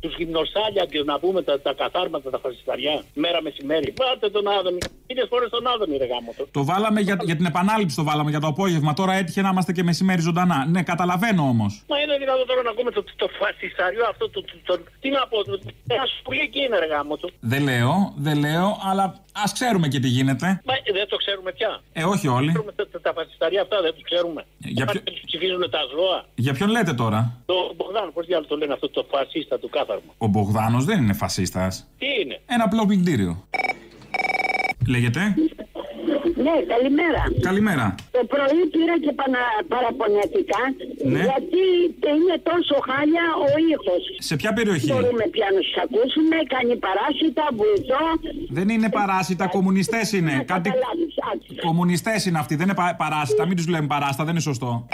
τους γυμνοσάλιακες να πούμε, τα καθάρματα, τα φασισταριά, μέρα μεσημέρι. Βάλτε τον Άδωνη. Χίλιες φορές τον Άδωνη, ρε γάμο το. Το βάλαμε για την επανάληψη, το βάλαμε για το απόγευμα. Τώρα έτυχε να είμαστε και μεσημέρι ζωντανά. Ναι, καταλαβαίνω όμως. Μα είναι δυνατόν τώρα να ακούμε το φασισταριό αυτό. Τι να πω, ένα σκουλίκι είναι, ρε γάμο το. Δεν λέω, αλλά ας ξέρουμε και τι γίνεται. Μα δεν το ξέρουμε πια. Όχι όλοι. Τα φασισταριά αυτά δεν το ξέρουμε. Για ποιον λέτε τώρα? Το Μπογδάνο, πώς διάλογο το λένε αυτό το φασίστα του κάθαρμα. Ο Μπογδάνος δεν είναι φασίστας. Τι είναι? Ένα απλό πλυντήριο. Λέγεται. Ναι, καλημέρα. Καλημέρα. Το πρωί πήρα και παραπονιατικά, ναι, γιατί είναι τόσο χάλια ο ήχος. Σε ποια περιοχή? Μπορούμε πια να σας ακούσουμε, κάνει παράσιτα, βουητό. Δεν είναι παράσιτα, κομμουνιστές είναι. Κάτι... Κομμουνιστές είναι αυτοί, δεν είναι παράσιτα, μην τους λέμε παράστα, δεν είναι σωστό.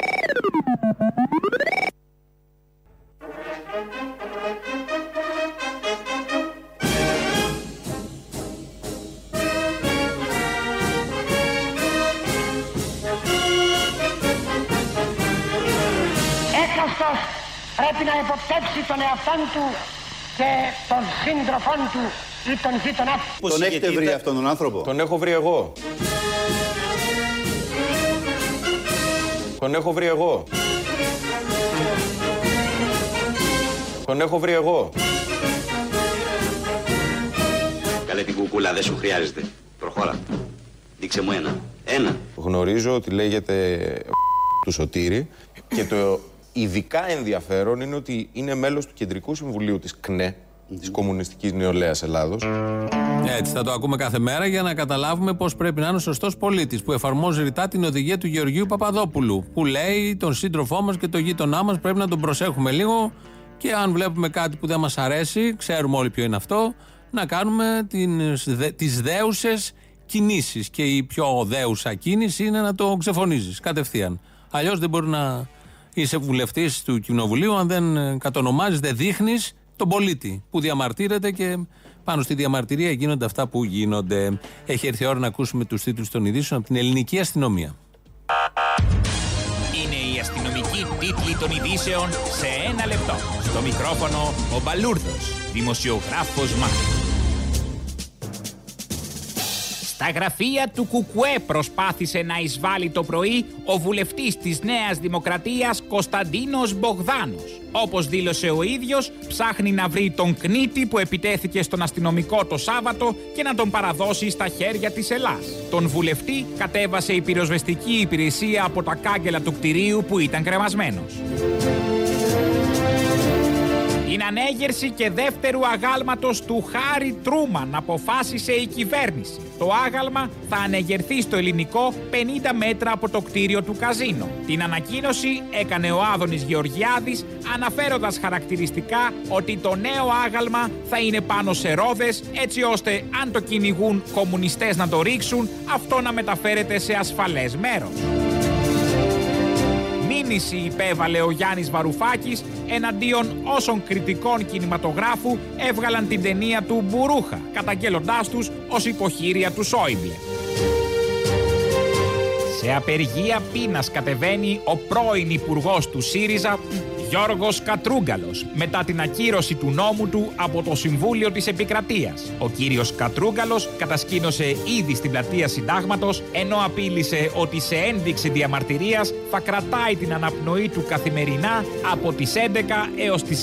Έκαστος πρέπει να υποπτέψει τον εαυτόν του και των σύντροφών του ή των γείτονά του. Τον έχετε βρει αυτόν τον άνθρωπο? Τον έχω βρει εγώ. Τον έχω βρει εγώ. Τον έχω βρει εγώ. Καλέ την κουκούλα, δεν σου χρειάζεται. Προχώρα. Δείξε μου ένα. Ένα. Γνωρίζω ότι λέγεται του Σωτήρη και το ειδικά ενδιαφέρον είναι ότι είναι μέλος του Κεντρικού Συμβουλίου της ΚΝΕ, της Κομμουνιστικής Νεολαίας Ελλάδος. Έτσι θα το ακούμε κάθε μέρα για να καταλάβουμε πώς πρέπει να είναι ο σωστός πολίτης που εφαρμόζει ρητά την οδηγία του Γεωργίου Παπαδόπουλου που λέει τον σύντροφό μας και τον γείτονά μας πρέπει να τον προσέχουμε λίγο και αν βλέπουμε κάτι που δεν μας αρέσει, ξέρουμε όλοι ποιο είναι αυτό, να κάνουμε τις δέουσες κινήσεις και η πιο δέουσα κίνηση είναι να το ξεφωνίζεις κατευθείαν. Αλλιώς δεν μπορεί να είσαι βουλευτής του Κοινοβουλίου αν δεν κατονομάζεις, δεν δείχνεις τον πολίτη που διαμαρτύρεται και πάνω στη διαμαρτυρία γίνονται αυτά που γίνονται. Έχει έρθει η ώρα να ακούσουμε τους τίτλους των ειδήσεων από την ελληνική αστυνομία. Είναι οι αστυνομικοί τίτλοι των ειδήσεων σε ένα λεπτό. Στο μικρόφωνο ο Μπαλούρδος, δημοσιογράφος Μάρκος. Στα γραφεία του Κουκουέ προσπάθησε να εισβάλλει το πρωί ο βουλευτής της Νέας Δημοκρατίας Κωνσταντίνος Μπογδάνος. Όπως δήλωσε ο ίδιος, ψάχνει να βρει τον κνίτη που επιτέθηκε στον αστυνομικό το Σάββατο και να τον παραδώσει στα χέρια της Ελλάς. Τον βουλευτή κατέβασε η πυροσβεστική υπηρεσία από τα κάγκελα του κτηρίου που ήταν κρεμασμένος. Την ανέγερση και δεύτερου αγάλματος του Χάρι Τρούμαν αποφάσισε η κυβέρνηση. Το άγαλμα θα ανεγερθεί στο ελληνικό 50 μέτρα από το κτίριο του καζίνο. Την ανακοίνωση έκανε ο Άδωνης Γεωργιάδης αναφέροντας χαρακτηριστικά ότι το νέο άγαλμα θα είναι πάνω σε ρόδες έτσι ώστε αν το κυνηγούν κομμουνιστές να το ρίξουν αυτό να μεταφέρεται σε ασφαλές μέρος. Μήνυση υπέβαλε ο Γιάννης Βαρουφάκης εναντίον όσων κριτικών κινηματογράφου έβγαλαν την ταινία του Μπουρούχα, καταγγέλλοντάς τους ως υποχείρια του Σόιμπλε. Σε απεργία πείνας κατεβαίνει ο πρώην υπουργός του ΣΥΡΙΖΑ, Γιώργος Κατρούγκαλος, μετά την ακύρωση του νόμου του από το Συμβούλιο της Επικρατείας. Ο κύριος Κατρούγκαλος κατασκήνωσε ήδη στην πλατεία Συντάγματος, ενώ απείλησε ότι σε ένδειξη διαμαρτυρίας θα κρατάει την αναπνοή του καθημερινά από τις 11 έως τις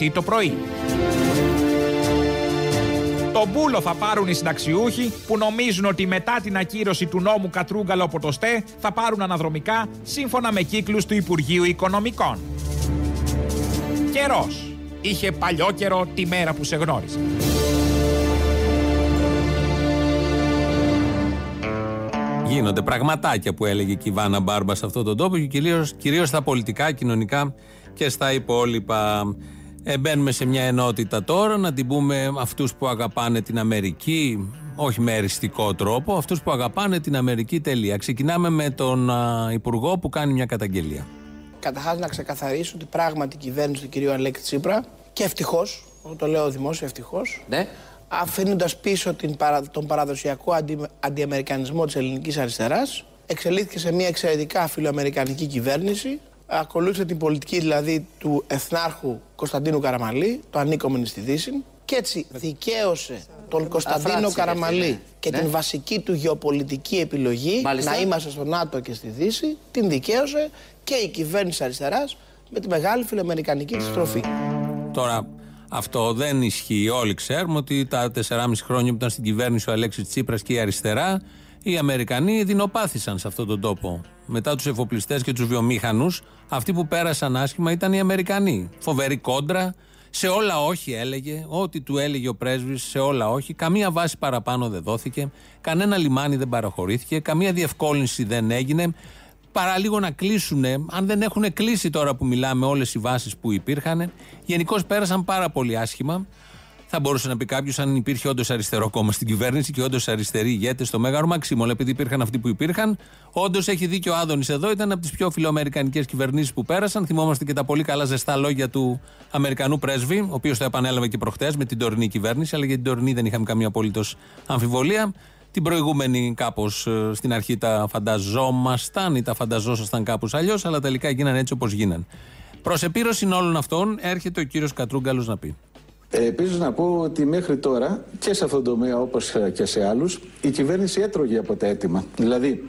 11:30 το πρωί. Τον μπούλο θα πάρουν οι συνταξιούχοι που νομίζουν ότι μετά την ακύρωση του νόμου Κατρούγκαλο από το ΣΤΕ θα πάρουν αναδρομικά σύμφωνα με κύκλους του Υπουργείου Οικονομικών. Καιρός. Είχε παλιό καιρό τη μέρα που σε γνώρισα. Γίνονται πραγματάκια που έλεγε η Ιβάνα Μπάρμπα σε αυτόν τον τόπο και κυρίως στα πολιτικά, κοινωνικά και στα υπόλοιπα. Μπαίνουμε σε μια ενότητα τώρα, να την πούμε αυτούς που αγαπάνε την Αμερική, όχι με εριστικό τρόπο, αυτούς που αγαπάνε την Αμερική τελεία. Ξεκινάμε με τον Υπουργό που κάνει μια καταγγελία. Καταρχάς να ξεκαθαρίσω ότι πράγματι η κυβέρνηση του κυρίου Αλέξη Τσίπρα και ευτυχώς, το λέω δημόσια ευτυχώς, ναι, αφήνοντας πίσω τον παραδοσιακό αντιαμερικανισμό της ελληνικής αριστεράς, εξελίχθηκε σε μια εξαιρετικά φιλοαμερικανική κυβέρνηση. Ακολούθησε την πολιτική δηλαδή του εθνάρχου Κωνσταντίνου Καραμαλή, το ανήκομεν στη Δύση, και έτσι δικαίωσε τον Κωνσταντίνο Καραμαλή και την βασική του γεωπολιτική επιλογή, μάλιστα, να είμαστε στο ΝΑΤΟ και στη Δύση, την δικαίωσε και η κυβέρνηση αριστεράς με τη μεγάλη φιλοαμερικανική της στροφή. Τώρα, αυτό δεν ισχύει. Όλοι ξέρουμε ότι τα 4,5 χρόνια που ήταν στην κυβέρνηση ο Αλέξης Τσίπρας και η αριστερά, οι Αμερικανοί δεινοπάθησαν σε αυτόν τον τόπο. Μετά τους εφοπλιστές και τους βιομήχανους, αυτοί που πέρασαν άσχημα ήταν οι Αμερικανοί. Φοβερή κόντρα Σε όλα όχι έλεγε, ό,τι του έλεγε ο πρέσβης, σε όλα όχι. Καμία βάση παραπάνω δεν δόθηκε, κανένα λιμάνι δεν παραχωρήθηκε, καμία διευκόλυνση δεν έγινε. Παρά λίγο να κλείσουν, αν δεν έχουν κλείσει τώρα που μιλάμε όλες οι βάσεις που υπήρχαν. Γενικώς πέρασαν πάρα πολύ άσχημα. Θα μπορούσε να πει κάποιος, αν υπήρχε όντως αριστερό κόμμα στην κυβέρνηση και όντως αριστεροί ηγέτες στο Μέγαρο Μαξίμου, επειδή υπήρχαν αυτοί που υπήρχαν. Όντως έχει δίκιο ο Άδωνης εδώ, ήταν από τις πιο φιλοαμερικανικές κυβερνήσεις που πέρασαν. Θυμόμαστε και τα πολύ καλά ζεστά λόγια του Αμερικανού πρέσβη, ο οποίος το επανέλαβε και προχτές με την τωρινή κυβέρνηση, αλλά για την τωρινή δεν είχαμε καμία απολύτως αμφιβολία. Την προηγούμενη κάπως στην αρχή τα φανταζόμασταν ή τα φανταζόσασταν κάπως αλλιώς, αλλά τελικά γίνανε έτσι όπως γίνανε. Προς επίρρωση όλων αυτών έρχεται ο κύριος Κατρούγκαλος να πει. Επίσης να πω ότι μέχρι τώρα και σε αυτόν τον τομέα όπως και σε άλλους η κυβέρνηση έτρωγε από τα αίτημα. Δηλαδή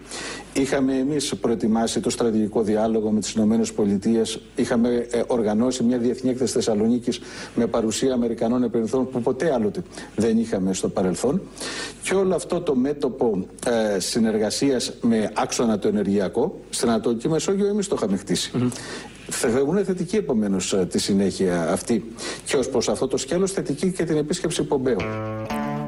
είχαμε εμείς προετοιμάσει το στρατηγικό διάλογο με τις ΗΠΑ, είχαμε οργανώσει μια διεθνή έκθεση Θεσσαλονίκης με παρουσία Αμερικανών επενδυτών που ποτέ άλλοτε δεν είχαμε στο παρελθόν. Και όλο αυτό το μέτωπο συνεργασίας με άξονα το ενεργειακό στην Ανατολική Μεσόγειο εμείς το είχαμε χτίσει. Θα φεύγουν θετική επομένως τη συνέχεια αυτή. Και ως προς αυτό το σκέλος θετική και την επίσκεψη Πομπέο.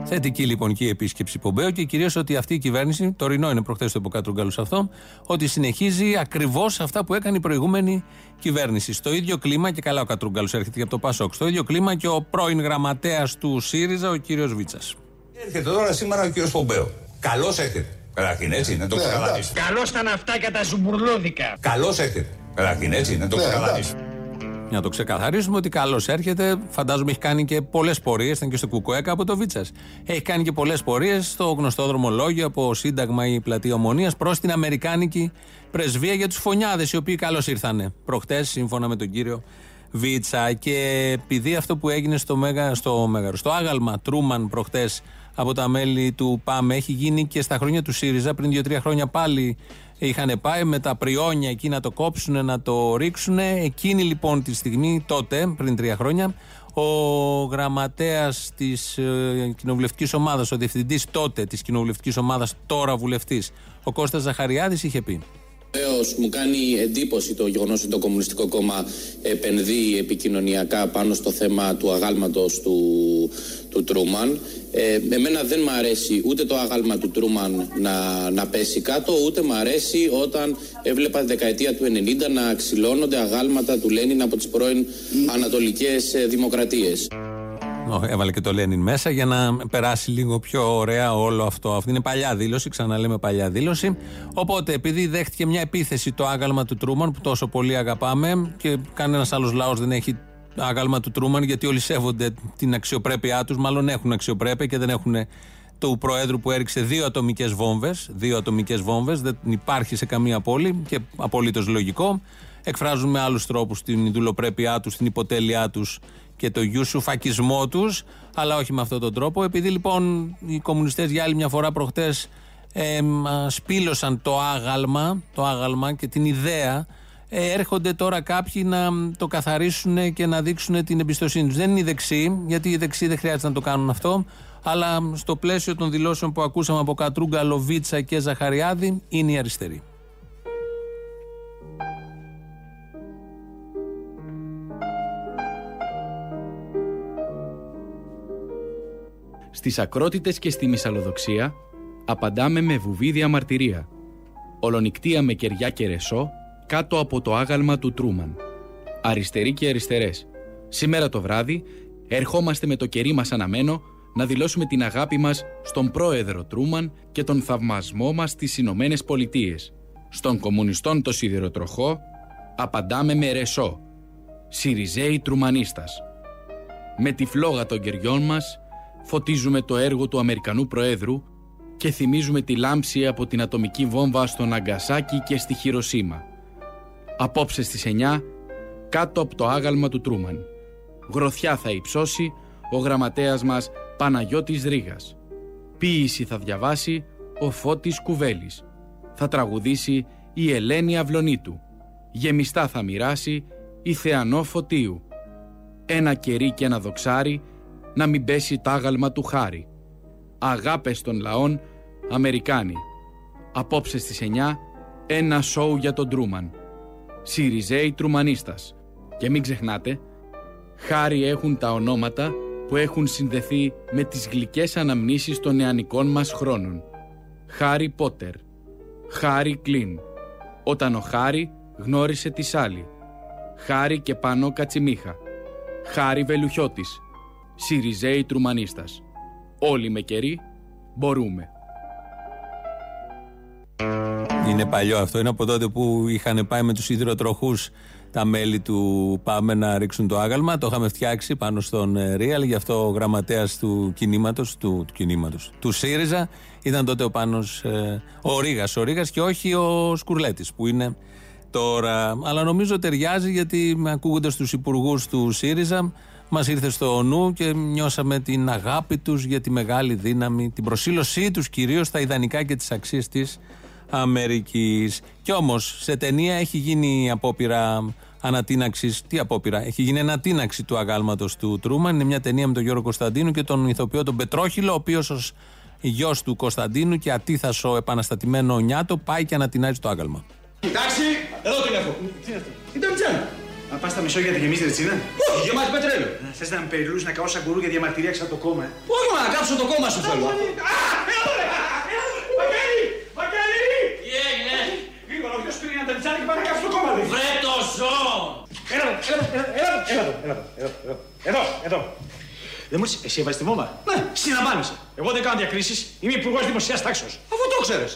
Θετική λοιπόν και η επίσκεψη Πομπέο και κυρίως ότι αυτή η κυβέρνηση, τωρινό είναι προχθές το υποκατρούγκαλος αυτό, ότι συνεχίζει ακριβώς αυτά που έκανε η προηγούμενη κυβέρνηση. Στο ίδιο κλίμα, και καλά ο Κατρούγκαλος έρχεται και από το Πασόκ, στο ίδιο κλίμα και ο πρώην γραμματέας του ΣΥΡΙΖΑ, ο κύριος Βίτσας. Έρχεται τώρα σήμερα ο κύριος Πομπέο. Καλώς έρχεται. Καταρχήν έτσι, να το καταλάβεις. Καλώς ήταν αυτά και τα ζουμπουρλώδικα. Καλώς έρχεται. Καταρχήν έτσι, να το ξεκαθαρίσουμε. Να το ξεκαθαρίσουμε ότι καλώς έρχεται. Φαντάζομαι έχει κάνει και πολλές πορείες. Ήταν και στο Κουκουέ από το Βίτσας. Έχει κάνει και πολλές πορείες στο γνωστό δρομολόγιο από Σύνταγμα ή Πλατεία Ομονίας προς την Αμερικάνικη Πρεσβεία για τους φωνιάδες, οι οποίοι καλώς ήρθανε προχτές, σύμφωνα με τον κύριο Βίτσα. Και επειδή αυτό που έγινε στο άγαλμα Τρούμαν προχτές από τα μέλη του ΠΑΜΕ έχει γίνει και στα χρόνια του ΣΥΡΙΖΑ, πριν 2-3 χρόνια πάλι είχαν πάει με τα πριόνια εκεί να το κόψουν, να το ρίξουν. Εκείνη λοιπόν τη στιγμή, τότε, πριν 3 χρόνια, ο γραμματέας της κοινοβουλευτικής ομάδας, ο διευθυντής τότε της κοινοβουλευτικής ομάδας, τώρα βουλευτής, ο Κώστας Ζαχαριάδης, είχε πει. Βεβαίως, μου κάνει εντύπωση το γεγονός ότι το Κομμουνιστικό Κόμμα επενδύει επικοινωνιακά πάνω στο θέμα του αγάλματος του Τρούμαν. Εμένα δεν μ' αρέσει ούτε το άγαλμα του Τρούμαν να πέσει κάτω, ούτε μ' αρέσει όταν έβλεπα τη δεκαετία του 90 να ξυλώνονται αγάλματα του Λένιν από τις πρώην ανατολικές δημοκρατίες. Έβαλε και το Λένιν μέσα για να περάσει λίγο πιο ωραία όλο αυτό. Αυτή είναι παλιά δήλωση, ξαναλέμε παλιά δήλωση. Οπότε, επειδή δέχτηκε μια επίθεση το άγαλμα του Τρούμαν που τόσο πολύ αγαπάμε και κανένας άλλος λαός δεν έχει άγαλμα του Τρούμαν, γιατί όλοι σέβονται την αξιοπρέπειά τους, μάλλον έχουν αξιοπρέπεια και δεν έχουν του Προέδρου που έριξε δύο ατομικές βόμβες, δεν υπάρχει σε καμία πόλη και απολύτως λογικό. Ειδουλοπρέπειά με άλλους τρόπους την υποτέλειά τους και το γιουσουφακισμό τους, αλλά όχι με αυτόν τον τρόπο. Επειδή λοιπόν οι κομμουνιστές για άλλη μια φορά προχτές σπήλωσαν το άγαλμα και την ιδέα, έρχονται τώρα κάποιοι να το καθαρίσουν και να δείξουν την εμπιστοσύνη τους. Δεν είναι οι δεξιοί, γιατί οι δεξιοί δεν χρειάζεται να το κάνουν αυτό, αλλά στο πλαίσιο των δηλώσεων που ακούσαμε από Κατρούγκαλο, Βίτσα και Ζαχαριάδη, είναι οι αριστεροί. Στις ακρότητες και στη μυσαλλοδοξία απαντάμε με βουβή διαμαρτυρία. Ολονικτία με κεριά και ρεσό κάτω από το άγαλμα του Τρούμαν. Αριστεροί και αριστερές, σήμερα το βράδυ ερχόμαστε με το κερί μας αναμένο να δηλώσουμε την αγάπη μας στον πρόεδρο Τρούμαν και τον θαυμασμό μας στις Ηνωμένες Πολιτείες. Στον κομμουνιστών το σιδηροτροχό απαντάμε με ρεσό. Σιριζέοι Τρουμανίστας. Με τη φλόγα των κεριών μας φωτίζουμε το έργο του Αμερικανού Προέδρου και θυμίζουμε τη λάμψη από την ατομική βόμβα στο Ναγκασάκι και στη Χιροσίμα. Απόψε στις 9, κάτω από το άγαλμα του Τρούμαν. Γροθιά θα υψώσει ο γραμματέας μας Παναγιώτης Ρίγας. Ποίηση θα διαβάσει ο Φώτης Κουβέλης. Θα τραγουδήσει η Ελένη Αυλωνίτου. Γεμιστά θα μοιράσει η Θεανό Φωτίου. Ένα κερί και ένα δοξάρι να μην πέσει τ' άγαλμα του Χάρι. Αγάπες των λαών, Αμερικάνοι. Απόψε στις 9, ένα σόου για τον Τρούμαν. Σιριζέοι Τρουμανίστας. Και μην ξεχνάτε, Χάρη έχουν τα ονόματα που έχουν συνδεθεί με τις γλυκές αναμνήσεις των νεανικών μας χρόνων. Χάρι Πότερ, Χάρι Κλίν, όταν ο Χάρι γνώρισε τη Σάλη, Χάρι και Πάνο Κατσιμίχα, Χάρι Βελουχιώτης, Σιριζέη Τρουμανίστας. Όλοι με κερί μπορούμε. Είναι παλιό αυτό, είναι από τότε που είχαν πάει με τους σιδηροτροχούς τα μέλη του ΠΑΜΕ να ρίξουν το άγαλμα. Το είχαμε φτιάξει πάνω στον Real, γι' αυτό ο γραμματέας του κινήματος, του ΣΥΡΙΖΑ ήταν τότε ο Πάνος, ο Ρίγας και όχι ο Σκουρλέτης που είναι τώρα. Αλλά νομίζω ταιριάζει, γιατί ακούγοντας τους υπουργούς του ΣΥΡΙΖΑ μας ήρθε στο νου και νιώσαμε την αγάπη τους για τη μεγάλη δύναμη, την προσήλωσή τους κυρίως στα ιδανικά και τις αξίες της Αμερικής. Κι όμως σε ταινία έχει γίνει απόπειρα ανατείναξης. Τι απόπειρα? Έχει γίνει ανατείναξη του αγάλματος του Τρούμαν. Είναι μια ταινία με τον Γιώργο Κωνσταντίνου και τον ηθοποιό τον Πετρόχυλο, ο οποίος ως γιος του Κωνσταντίνου και ατίθασο επαναστατημένο νιάτο πάει και ανατινάζει το άγαλμα. Εντάξει, εδώ την έχω. Τι είναι αυτό? Είναι ταμιτζάν. Να πας στα μισό για τη γεμίστη ρετσίνα. Όχι, γεμάτη πετρέλαιο. Θες να με περιλούς να καώ σαν κουρού για διαμαρτυρία ξανά το κόμμα? Όχι, να κάψω το κόμμα σου θέλω. Βρε το ζώο! Εδώ! Δεν μου είσαι εσύ ευαισθημόμα? Ναι, συναμπάνεσαι. Εγώ δεν κάνω διακρίσεις, είμαι υπουργός δημοσίας τάξεως. Αφού το ξέρεις.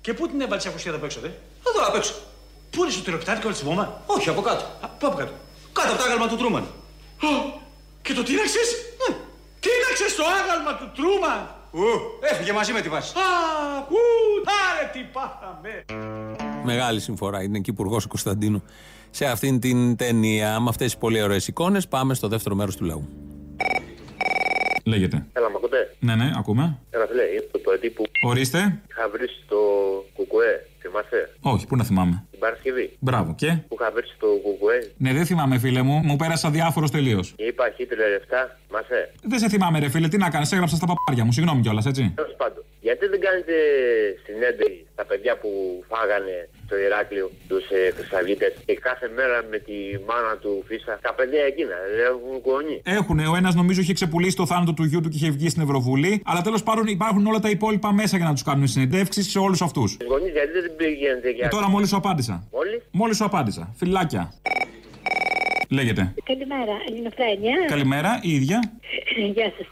Και πού την έβαλες ακουσία απ' έξω, δε? Εδώ απ' έξω. Πού είναι στο τυροκοιτάρικο ευαισθημόμα? Όχι, από κάτω. Πού από κάτω? Κάτω από το άγαλμα του Τρούμαν. Και το τίναξες? Ναι. Τίναξες το άγαλμα του Τρούμαν! Έφυγε μαζί με τη βάση. Άρε τι πάθαμε! Μεγάλη συμφορά, είναι και υπουργός Κωνσταντίνου σε αυτήν την ταινία. Με αυτές τις πολύ ωραίες εικόνες πάμε στο δεύτερο μέρος του λαού. Λέγεται. Έλα, μ' ακούτε? Ναι, ναι, ακούμε. Έλα, φίλε, είναι το ετή που... Ορίστε. Είχα βρει στο Κουκουέ, θυμάσαι? Όχι, πού να θυμάμαι. Την Παρασκευή. Μπράβο, και? Που είχα βρει στο Κουκουέ. Ναι, δεν θυμάμαι, φίλε μου, μου πέρασα διάφορος τελείως. Είπα Χίτλερ 7, μασέ. Δεν σε θυμάμαι, ρε φίλε, τι να κάνεις, έγραψα στα παπάρια μου, συγγνώμη κιόλας, έτσι. Τέλος πάντων. Γιατί δεν κάνετε συνέντευξη στα παιδιά που φάγανε στο Ηράκλειο, τους χρυσαυγίτες, και κάθε μέρα με τη μάνα του Φίσα? Τα παιδιά εκείνα έχουν κονεί. Έχουνε, ο ένας νομίζω είχε ξεπουλήσει το θάνατο του γιού του και είχε βγει στην Ευρωβουλή. Αλλά τέλος πάντων υπάρχουν όλα τα υπόλοιπα μέσα για να τους κάνουν συνεντεύξεις σε όλους αυτούς. Τους γονείς γιατί δεν πηγαίνετε για... Τώρα μόλις σου απάντησα. Μόλις σου απάντησα. Φιλάκια. Λέγεται. Καλημέρα, Ελληνοφρένια. Καλημέρα, η ίδια. Γεια σας.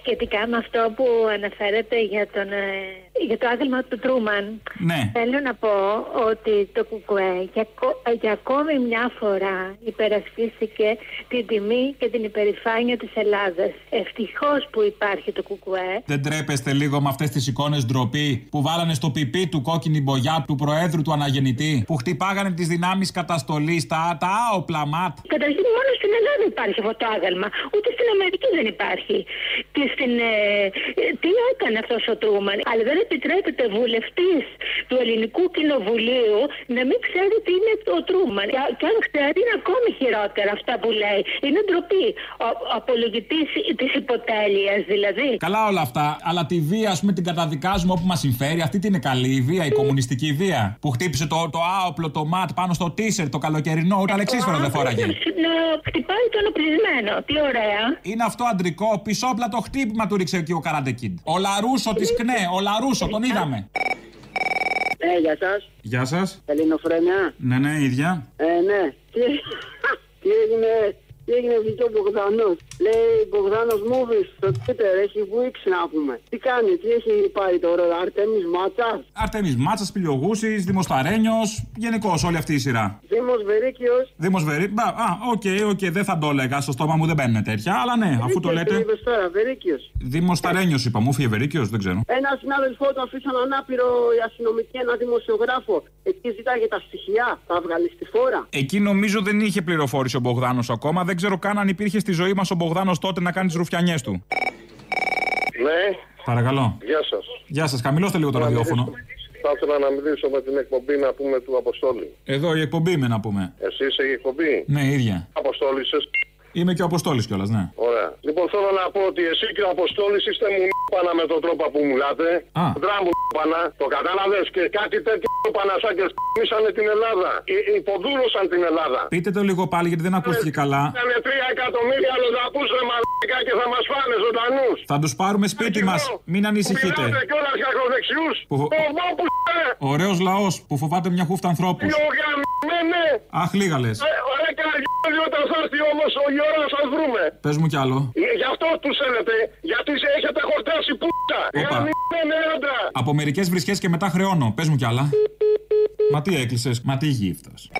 Σχετικά με αυτό που αναφέρεται για, για το άγαλμα του Τρούμαν, ναι. Θέλω να πω ότι το ΚΚΕ για ακόμη μια φορά υπερασπίστηκε την τιμή και την υπερηφάνεια της Ελλάδας. Ευτυχώς που υπάρχει το ΚΚΕ. Δεν τρέπεστε λίγο με αυτές τις εικόνες ντροπή που βάλανε στο πιπί του κόκκινη μπογιά του προέδρου του αναγεννητή, που χτυπάγανε τις δυνάμεις καταστολής, τα άοπλα ΜΑΤ? Καταρχήν μόνο στην Ελλάδα υπάρχει αυτό το άγαλμα, ούτε στην Αμερική δεν υπάρχει. Τι έκανε αυτός ο Τρούμαν? Αλλά δεν επιτρέπεται βουλευτής του Ελληνικού Κοινοβουλίου να μην ξέρει τι είναι ο Τρούμαν. Και αν ξέρει είναι ακόμη χειρότερα αυτά που λέει. Είναι ντροπή. Ο απολογητής της υποτέλειας δηλαδή. Καλά όλα αυτά, αλλά τη βία ας πούμε την καταδικάζουμε όπου μας συμφέρει. Αυτή την είναι καλή η βία, η κομμουνιστική βία που χτύπησε το άοπλο, το ΜΑΤ πάνω στο τίσερ, το καλοκαιρινό, ούτε αλεξίσφαιρο δεν φόραγε. Να χτυπάει το ανοπλισμένο. Τι ωραία. Είναι αυτό αντρικό. Πισόπλα το χτύπημα του ρίξε εκεί ο Καραντεκίν. Ο Λαρούσο της ΚΝΕ, ο Λαρούσο, τον είδαμε. Γεια σας. Γεια σας. Ελληνοφρένια. Ναι, ναι, ίδια. Ναι. Τι έγινε βγήκε ο Μπογδάνος? Λέει Μπογδάνος Movies στο Twitter, έχει βουήξει να πούμε. Τι κάνει, τι έχει πάρει τώρα, Αρτέμις Μάτσας? Αρτέμις Μάτσας, Πηλιογούσης, Δημοσταρένιος, γενικώς όλη αυτή η σειρά. Δήμος Βερίκιος. Δήμος Βερίκιος, οκ, δεν θα το έλεγα, στο στόμα μου δεν μπαίνουν τέτοια, αλλά ναι, αφού το λέτε. Βερίκιος τώρα, Βερίκιος. Δημοσταρένιος είπα, μου έφυγε Βερίκιος, δεν ξέρω. Ένα συνάδελφό του αφήσαν ανάπηρο οι αστυνομικοί, ένα δημοσιογράφο. Εκεί ζητάγε τα στοιχεία, τα βγάλει στη φόρα. Εκεί νομίζω δεν είχε πληροφόρηση ο Μπογδάνος ακόμα. Δεν ξέρω καν αν υπήρχε στη ζωή μας ο Μπογδάνος τότε να κάνει τις ρουφιανιές του. Ναι. Παρακαλώ. Γεια σας. Γεια σας. Χαμηλώστε λίγο το ραδιόφωνο. Θα ήθελα να μιλήσω με την εκπομπή να πούμε του Αποστόλη. Εδώ η εκπομπή είμαι να πούμε. Εσύ είσαι η εκπομπή? Ναι, ίδια. Αποστόλησες. Είμαι και ο Αποστόλης κιόλας, ναι. Ωραία. Λοιπόν, θέλω να πω ότι εσύ και ο Αποστόλης είστε μου. Πάνα με τον τρόπο που μιλάτε. Δράμπου πάνα, το κατάλαβες, και κάτι τέτοιο πανασάκες μίσανε την Ελλάδα. Υποδούλωσαν την Ελλάδα. Πείτε το λίγο πάλι γιατί δεν ακούστηκε καλά. Ήτανε 3 εκατομμύρια αλλοδαπούς ρε μαλάκα και θα μας φάνε ζωντανούς. Θα τους πάρουμε σπίτι μας, μην ανησυχείτε. Μιλάτε κιόλας για ακροδεξιούς. Ωραίος λαός που φοβάται μια χούφτα ανθρώπους. Αχ, λίγα λες. Ωραία, καριόλοι, όταν θα έρθει όμως η ώρα να σας βρούμε. Πες μου κι άλλο. Γι' αυτό τους θέλετε, γιατί έχετε χορτάσει π***α. Από μερικές βρισκές και μετά χρεώνω. Πες μου κι άλλα. Μα τι έκλεισες, μα τι γη φτάς.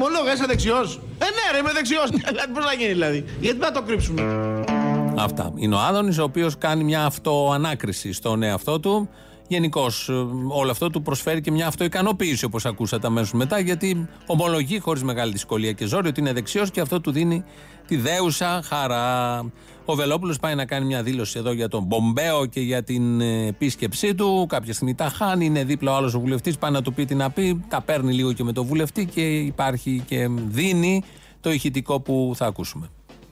Μολόγα, είσαι δεξιός. Ναι, ρε, είμαι δεξιός. Πώς θα γίνει δηλαδή? Γιατί να το κρύψουμε? Αυτά. Είναι ο Άδωνης, ο οποίος κάνει μια αυτοανάκριση στον εαυτό του. Γενικώς, όλο αυτό του προσφέρει και μια αυτοικανοποίηση, όπως ακούσατε αμέσως μετά, γιατί ομολογεί χωρίς μεγάλη δυσκολία και ζόρι ότι είναι δεξιός και αυτό του δίνει τη δέουσα χαρά. Ο Βελόπουλος πάει να κάνει μια δήλωση εδώ για τον Πομπέο και για την επίσκεψή του. Κάποια στιγμή τα χάνει, είναι δίπλα ο άλλος ο βουλευτής, πάει να του πει τι να πει, τα παίρνει λίγο και με τον βουλευτή και υπάρχει και δίνει το ηχητικό που θα ακούσουμε.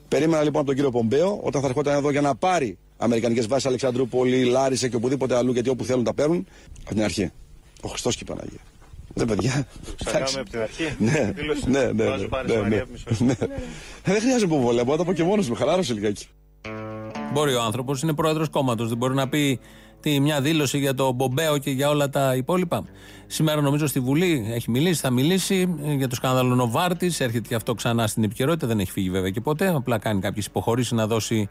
Περίμενα λοιπόν από τον κύριο Πομπέο, όταν θα ερχόταν εδώ για να πάρει αμερικανικές βάσεις, Αλεξανδρούπολη, Λάρισα και οπουδήποτε αλλού, γιατί όπου θέλουν τα παίρνουν. Από την αρχή. Ο Χριστός και η Παναγία. Ναι, παιδιά. Ξανακάμε από την αρχή. Ναι. Δεν χρειάζεται υποβολή. Μπορώ να τα πω και μόνος μου. Χαλάρωσε λιγάκι. Μπορεί ο άνθρωπος, είναι πρόεδρος κόμματος. Δεν μπορεί να πει μια δήλωση για τον Πομπέο και για όλα τα υπόλοιπα. Σήμερα νομίζω στη Βουλή έχει μιλήσει, θα μιλήσει για το σκάνδαλο Νοβάρτη. Έρχεται και αυτό ξανά στην επικαιρότητα. Δεν έχει φύγει βέβαια και ποτέ. Απλά κάνει κάποιες υποχωρήσεις να δώσει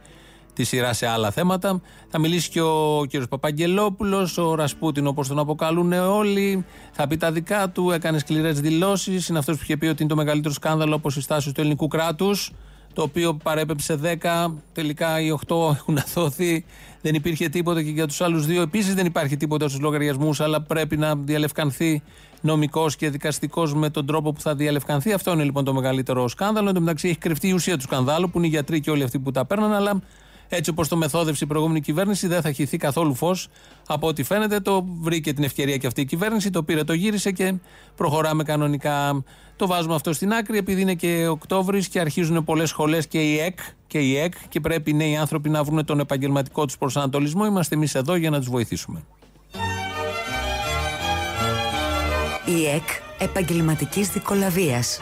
τη σειρά σε άλλα θέματα. Θα μιλήσει και ο κ. Παπαγγελόπουλος, ο Ρασπούτιν όπως τον αποκαλούν όλοι. Θα πει τα δικά του, έκανε σκληρές δηλώσεις. Είναι αυτός που είχε πει ότι είναι το μεγαλύτερο σκάνδαλο από συστάσεις του ελληνικού κράτους, το οποίο παρέπεψε 10, τελικά οι 8 έχουν αθώθει. Δεν υπήρχε τίποτα και για τους άλλους 2. Επίσης δεν υπάρχει τίποτα στους λογαριασμούς, αλλά πρέπει να διαλευκανθεί νομικός και δικαστικός με τον τρόπο που θα διαλευκανθεί. Αυτό είναι λοιπόν το μεγαλύτερο σκάνδαλο. Εν τω μεταξύ έχει κρυφτεί η ουσία του σκανδάλου, που είναι οι γιατροί και όλοι αυτοί που τα παίρναν, αλλά έτσι όπως το μεθόδευσε η προηγούμενη κυβέρνηση, δεν θα χυθεί καθόλου φως από ό,τι φαίνεται. Το βρήκε την ευκαιρία και αυτή η κυβέρνηση, το πήρε, το γύρισε και προχωράμε κανονικά. Το βάζουμε αυτό στην άκρη, επειδή είναι και Οκτώβρης και αρχίζουν πολλές σχολές και η ΕΚ και πρέπει οι νέοι άνθρωποι να βρουν τον επαγγελματικό τους προσανατολισμό. Είμαστε εμείς εδώ για να τους βοηθήσουμε. Η ΕΚ επαγγελματικής δικολαβίας,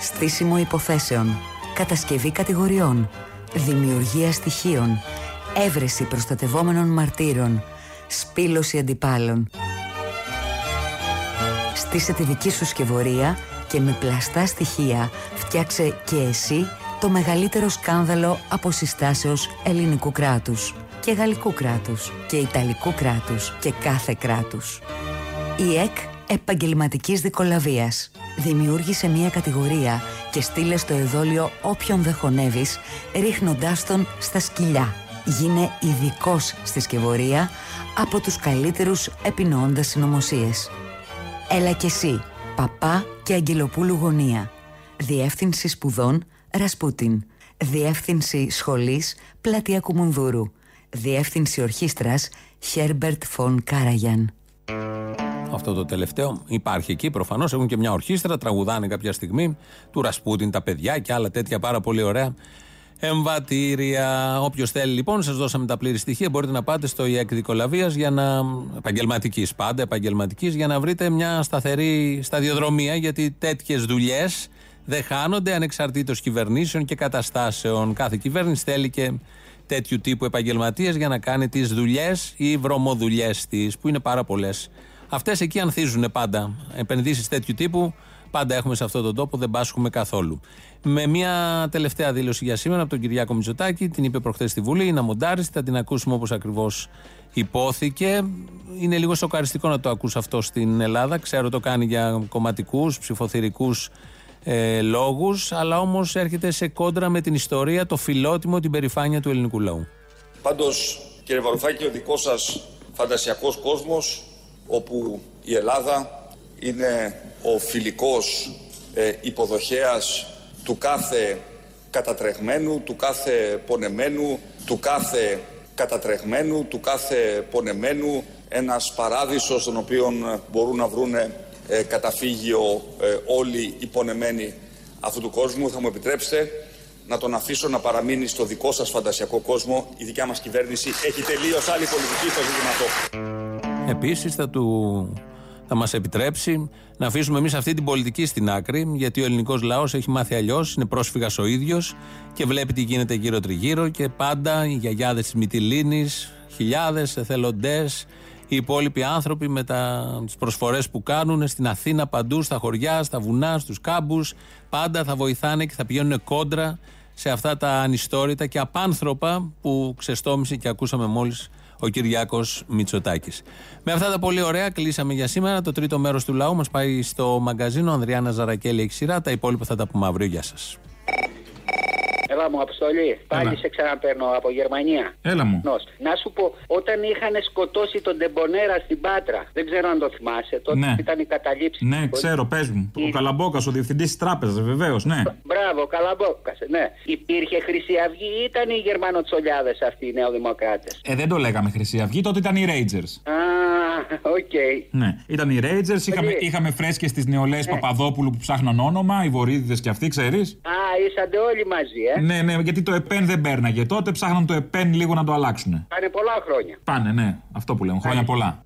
στήσιμο υποθέσεων, κατασκευή κατηγοριών, δημιουργία στοιχείων, έβρεση προστατευόμενων μαρτύρων, σπήλωση αντιπάλων. Στήσε τη δική σου σκευωρία και με πλαστά στοιχεία φτιάξε και εσύ το μεγαλύτερο σκάνδαλο από συστάσεως ελληνικού κράτους και γαλλικού κράτους και ιταλικού κράτους και κάθε κράτους. Η ΕΚ επαγγελματικής δικολαβίας. Δημιούργησε μια κατηγορία και στείλε στο εδόλιο όποιον δε χωνεύεις, ρίχνοντάς τον στα σκυλιά. Γίνε ειδικός στη σκευωρία από τους καλύτερους επινοώντας συνωμοσίες. Έλα και εσύ, Παπά και Αγγελοπούλου γωνία. Διεύθυνση σπουδών Ρασπούτιν. Διεύθυνση σχολής Πλατεία Κουμουνδούρου. Διεύθυνση ορχήστρας Χέρμπερτ Φον Κάραγιαν. Αυτό το τελευταίο υπάρχει εκεί προφανώς. Έχουν και μια ορχήστρα, τραγουδάνε κάποια στιγμή του Ρασπούτιν, τα παιδιά και άλλα τέτοια πάρα πολύ ωραία εμβατήρια. Όποιος θέλει λοιπόν, σας δώσαμε τα πλήρη στοιχεία. Μπορείτε να πάτε στο ΙΕΚ Δικολαβίας για να. Επαγγελματικής, πάντα επαγγελματικής, για να βρείτε μια σταθερή σταδιοδρομία. Γιατί τέτοιες δουλειές δεν χάνονται ανεξαρτήτως κυβερνήσεων και καταστάσεων. Κάθε κυβέρνηση θέλει και τέτοιου τύπου επαγγελματίες για να κάνει τις δουλειές ή βρωμοδουλειές της, που είναι πάρα πολλές. Αυτές εκεί ανθίζουν πάντα. Επενδύσεις τέτοιου τύπου πάντα έχουμε σε αυτόν τον τόπο, δεν πάσχουμε καθόλου. Με μια τελευταία δήλωση για σήμερα από τον Κυριάκο Μητσοτάκη, την είπε προχθές στη Βουλή, είναι αμοντάριστη, θα την ακούσουμε όπως ακριβώς υπόθηκε. Είναι λίγο σοκαριστικό να το ακούς αυτό στην Ελλάδα. Ξέρω το κάνει για κομματικούς, ψηφοθηρικούς λόγους, αλλά όμως έρχεται σε κόντρα με την ιστορία, το φιλότιμο, την περηφάνεια του ελληνικού λαού. Πάντως, κύριε Βαρουφάκη, ο δικός σας φαντασιακός κόσμος, όπου η Ελλάδα είναι ο φιλικός υποδοχέας του κάθε κατατρεγμένου, του κάθε πονεμένου, του κάθε κατατρεγμένου, του κάθε πονεμένου, ένας παράδεισος στον οποίο μπορούν να βρουν καταφύγιο όλοι οι πονεμένοι αυτού του κόσμου. Θα μου επιτρέψετε να τον αφήσω να παραμείνει στο δικό σας φαντασιακό κόσμο. Η δικιά μας κυβέρνηση έχει τελείως άλλη πολιτική στο ζήτημα αυτό. Επίσης θα μας επιτρέψει να αφήσουμε εμείς αυτή την πολιτική στην άκρη, γιατί ο ελληνικός λαός έχει μάθει αλλιώς, είναι πρόσφυγας ο ίδιος και βλέπει τι γίνεται γύρω τριγύρω και πάντα οι γιαγιάδες της Μυτιλήνης, χιλιάδες εθελοντές, οι υπόλοιποι άνθρωποι με τις προσφορές που κάνουν στην Αθήνα, παντού, στα χωριά, στα βουνά, στους κάμπους, πάντα θα βοηθάνε και θα πηγαίνουν κόντρα σε αυτά τα ανιστόρητα και απάνθρωπα που ξεστόμησε και ακούσαμε μόλις ο Κυριάκος Μητσοτάκης. Με αυτά τα πολύ ωραία κλείσαμε για σήμερα. Το τρίτο μέρος του λαού μας πάει στο μαγκαζίνο. Ανδριάννα Ζαρακέλη έχει σειρά. Τα υπόλοιπα θα τα πούμε αύριο. Γεια σας. Έλα μου, Αποστολή. Πάλι σε ξαναπαίρνω από Γερμανία. Έλα μου. Να σου πω, όταν είχαν σκοτώσει τον Τεμπονέρα στην Πάτρα, δεν ξέρω αν το θυμάσαι, τότε ναι, ήταν η καταλήψη. Ναι, ξέρω, πες μου. Ο Καλαμπόκας, ο διευθυντής της τράπεζας, βεβαίως, ναι. Μπράβο, Καλαμπόκας, ναι. Υπήρχε Χρυσή Αυγή ή ήταν οι Γερμανοτσολιάδες αυτοί οι Νεοδημοκράτες? Δεν το λέγαμε Χρυσή Αυγή, τότε ήταν οι Rangers. Α, οκ. Ναι, ήταν οι Rangers. Είχαμε φρέσκες της νεολαίας Παπαδόπουλου που ψάχναν όνομα, οι Βορίδιδες κι αυτοί, ξέρεις. Α, ήσαντε όλοι μαζί, Ναι, ναι, γιατί το ΕΠΕΝ δεν πέρναγε. Τότε ψάχναν το ΕΠΕΝ λίγο να το αλλάξουν. Πάνε πολλά χρόνια. Πάνε, ναι. Αυτό που λέμε. Χρόνια πολλά.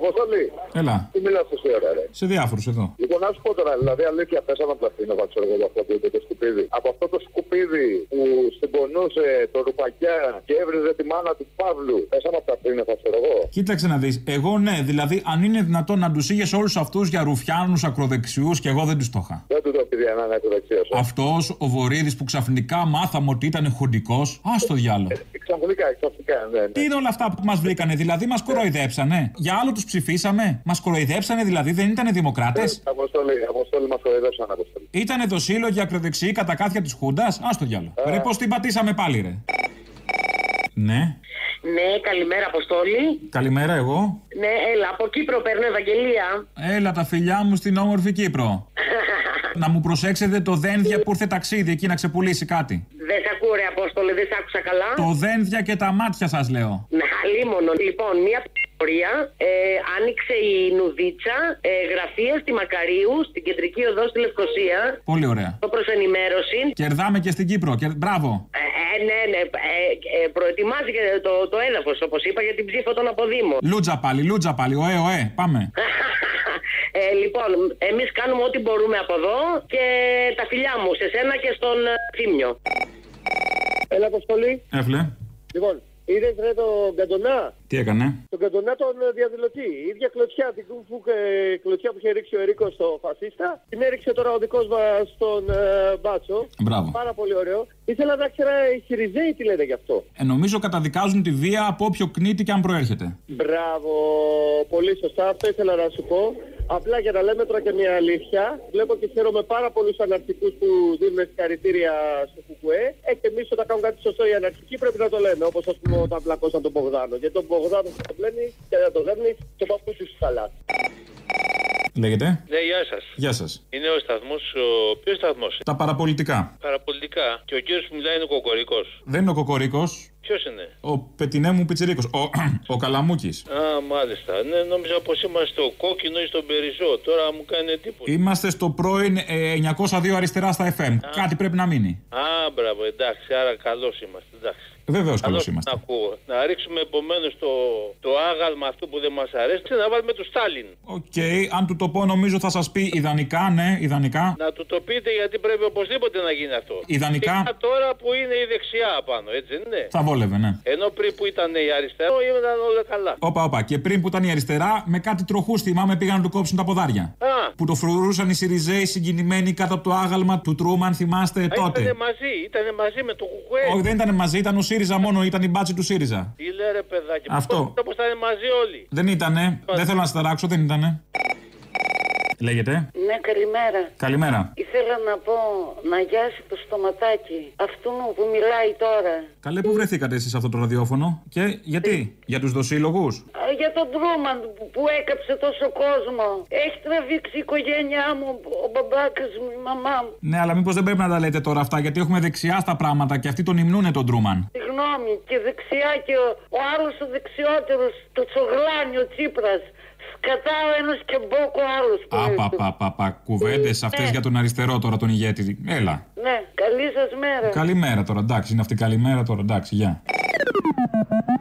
Αποστολή. Έλα. Τι μιλάς εσύ ώρα, ρε? Σε διάφορους εδώ. Λοιπόν, να σου πω τώρα, δηλαδή αλήθεια πέσαμε από αυτήν, να ξέρω εγώ για αυτό που είπε το σκουπίδι. Από αυτό το σκουπίδι που συμπονούσε το Ρουπακιά και έβριζε τη μάνα του Παύλου, πέσαμε από αυτήν, να ξέρω εγώ. Κοίταξε να δεις. Εγώ ναι, δηλαδή αν είναι δυνατόν να τους είχες όλους αυτούς για ρουφιάνους ακροδεξιούς και εγώ δεν τους το είχα. Δεν του το πει για να είναι ακροδεξιός. Αυτός ο Βορίδης που ξαφνικά μάθαμε ότι ήταν χοντικός. Α το διάλογο. Ξαφνικά, ναι, ναι. Τι είναι όλα αυτά που μας βρήκανε, δηλαδή μας κοροϊδέψανε. Για άλλο τους ψηφίσαμε, μας κοροϊδέψανε, δηλαδή δεν ήτανε δημοκράτες. Αποστόλη, μας κοροϊδέψανε, Αποστόλη. Ήτανε δοσύλλογοι ακροδεξιοί κατά κάθια της Χούντας. Άστο διάλο. Ρε πως την πατήσαμε πάλι, ρε. Ναι. Ναι, καλημέρα, Αποστόλη. Καλημέρα, εγώ. Ναι, έλα, από Κύπρο παίρνω, Ευαγγελία. Έλα, τα φιλιά μου στην όμορφη Κύπρο. Να μου προσέξετε το Δένδια που ήρθε ταξίδι εκεί να ξεπουλήσει κάτι. Δεν σ' ακούω, ρε Απόστολε, δεν σ' άκουσα καλά. Το Δένδια και τα μάτια σας λέω. Να χαλίμωνο. Λοιπόν, μία πορεία άνοιξε η Νουδίτσα γραφεία στη Μακαρίου, στην κεντρική οδό στη Λευκοσία. Πολύ ωραία. Το προς ενημέρωση. Κερδάμε και στην Κύπρο. Μπράβο. Ναι. Προετοιμάζει το έδαφος, όπως είπα, για την ψήφο των αποδήμων. Λούτζα πάλι. Ωε, πάμε. Λοιπόν, εμείς κάνουμε ό,τι μπορούμε από εδώ και τα φιλιά μου σε σένα και στον Θήμιο. Έλα, Αποστολή. Έφλε. Λοιπόν, είδες ρε τον Καντονά? Τι έκανε? Τον Καντονά τον διαδηλωτή. Η ίδια κλωτσιά, την κλωτσιά που είχε ρίξει ο Ερίκος στο φασίστα, την έριξε τώρα ο δικός μας στον Μπάτσο. Μπράβο. Πάρα πολύ ωραίο. Ήθελα να ξέρω οι Σιριζέοι τι λένε γι' αυτό. Νομίζω καταδικάζουν τη βία από όποιο κνίτη και αν προέρχεται. Μπράβο. Πολύ σωστά. Αυτό ήθελα να σου πω. Απλά για να λέμε τώρα και μια αλήθεια, βλέπω και χαίρομαι πάρα πολλούς αναρχικούς που δίνουν συγχαρητήρια στο Κουκουέ. Και εμείς όταν κάνουν κάτι σωστό οι αναρχικοί πρέπει να το λέμε. Όπως ας πούμε όταν πλακώσαν τον Μπογδάνο. Γιατί τον Μπογδάνο θα το πλένει και να το δέρνει και το παππούτσι σου χαλά. Λέγεται. Ναι, γεια σας. Γεια σας. Είναι ο σταθμός. Ποιος σταθμός? Τα παραπολιτικά. Παραπολιτικά. Και ο κύριος που μιλάει είναι ο Κοκορικός. Δεν είναι ο Κοκορικός. Ποιος είναι? Ο πετινέ μου πιτσιρίκος. Ο Καλαμούκης. Α, μάλιστα. Ναι, νόμιζα πως είμαστε στο κόκκινο ή στον Περισσό. Τώρα μου κάνει εντύπωση. Είμαστε στο πρώην 902 αριστερά στα FM. Κάτι πρέπει να μείνει. Α, μπράβο, εντάξει. Άρα καλός είμαστε. Εντάξει. Βεβαίως καλός είμαστε. Να ρίξουμε επομένως το άγαλμα αυτό που δεν μας αρέσει και να βάλουμε τον Στάλιν. Οκ, αν του το πω νομίζω θα σας πει ιδανικά, ναι, ιδανικά. Να του το πείτε γιατί πρέπει οπωσδήποτε να γίνει αυτό. Ιδανικά. Και τώρα που είναι η δεξιά πάνω, έτσι δεν είναι? Θα βόλευε, ναι. Ενώ πριν που ήταν η αριστερά, ήταν όλα καλά. Όπα, και πριν που ήταν η αριστερά, με κάτι τροχούς θυμάμαι πήγαν να του κόψουν τα ποδάρια. Που το φρουρούσαν οι Σιριζέοι συγκινημένοι κάτω από το άγαλμα του Τρούμαν, θυμάστε τότε. Ήτανε μαζί με το Κουκουέ. Όχι, δεν ήταν μαζί, ήταν ο ΣΥΡΙΖΑ μόνο, ήταν η μπάτση του ΣΥΡΙΖΑ. Τι λέει ρε παιδάκι, αυτό. Όπως ήταν μαζί όλοι. Δεν ήτανε, δεν θέλω να σας ταράξω, δεν ήτανε. Λέγεται. Ναι, καλημέρα. Καλημέρα. ήθελα να πω να γιάσει το στοματάκι αυτού που μιλάει τώρα. Καλέ, που βρεθήκατε εσείς αυτό το ραδιόφωνο και γιατί, για τους δοσύλλογους? Για τον Τρούμαν που έκαψε τόσο κόσμο. Έχει τραβήξει η οικογένειά μου, ο μπαμπάκας μου, η μαμά μου. Ναι, αλλά μήπως δεν πρέπει να τα λέτε τώρα αυτά, γιατί έχουμε δεξιά στα πράγματα και αυτοί τον υμνούνε τον Τρούμαν. Συγγνώμη, και δεξιά και ο άλλος ο δεξιότερος, το τσογλάνι, ο Τσίπρας. Κατά ο ένας και μπόκο άλλος. Απαπαπαπα, κουβέντες αυτές για τον αριστερό τώρα, τον ηγέτη. Έλα. Ναι, καλή σας μέρα. Καλημέρα τώρα, εντάξει, είναι αυτή η καλημέρα τώρα, εντάξει, γεια.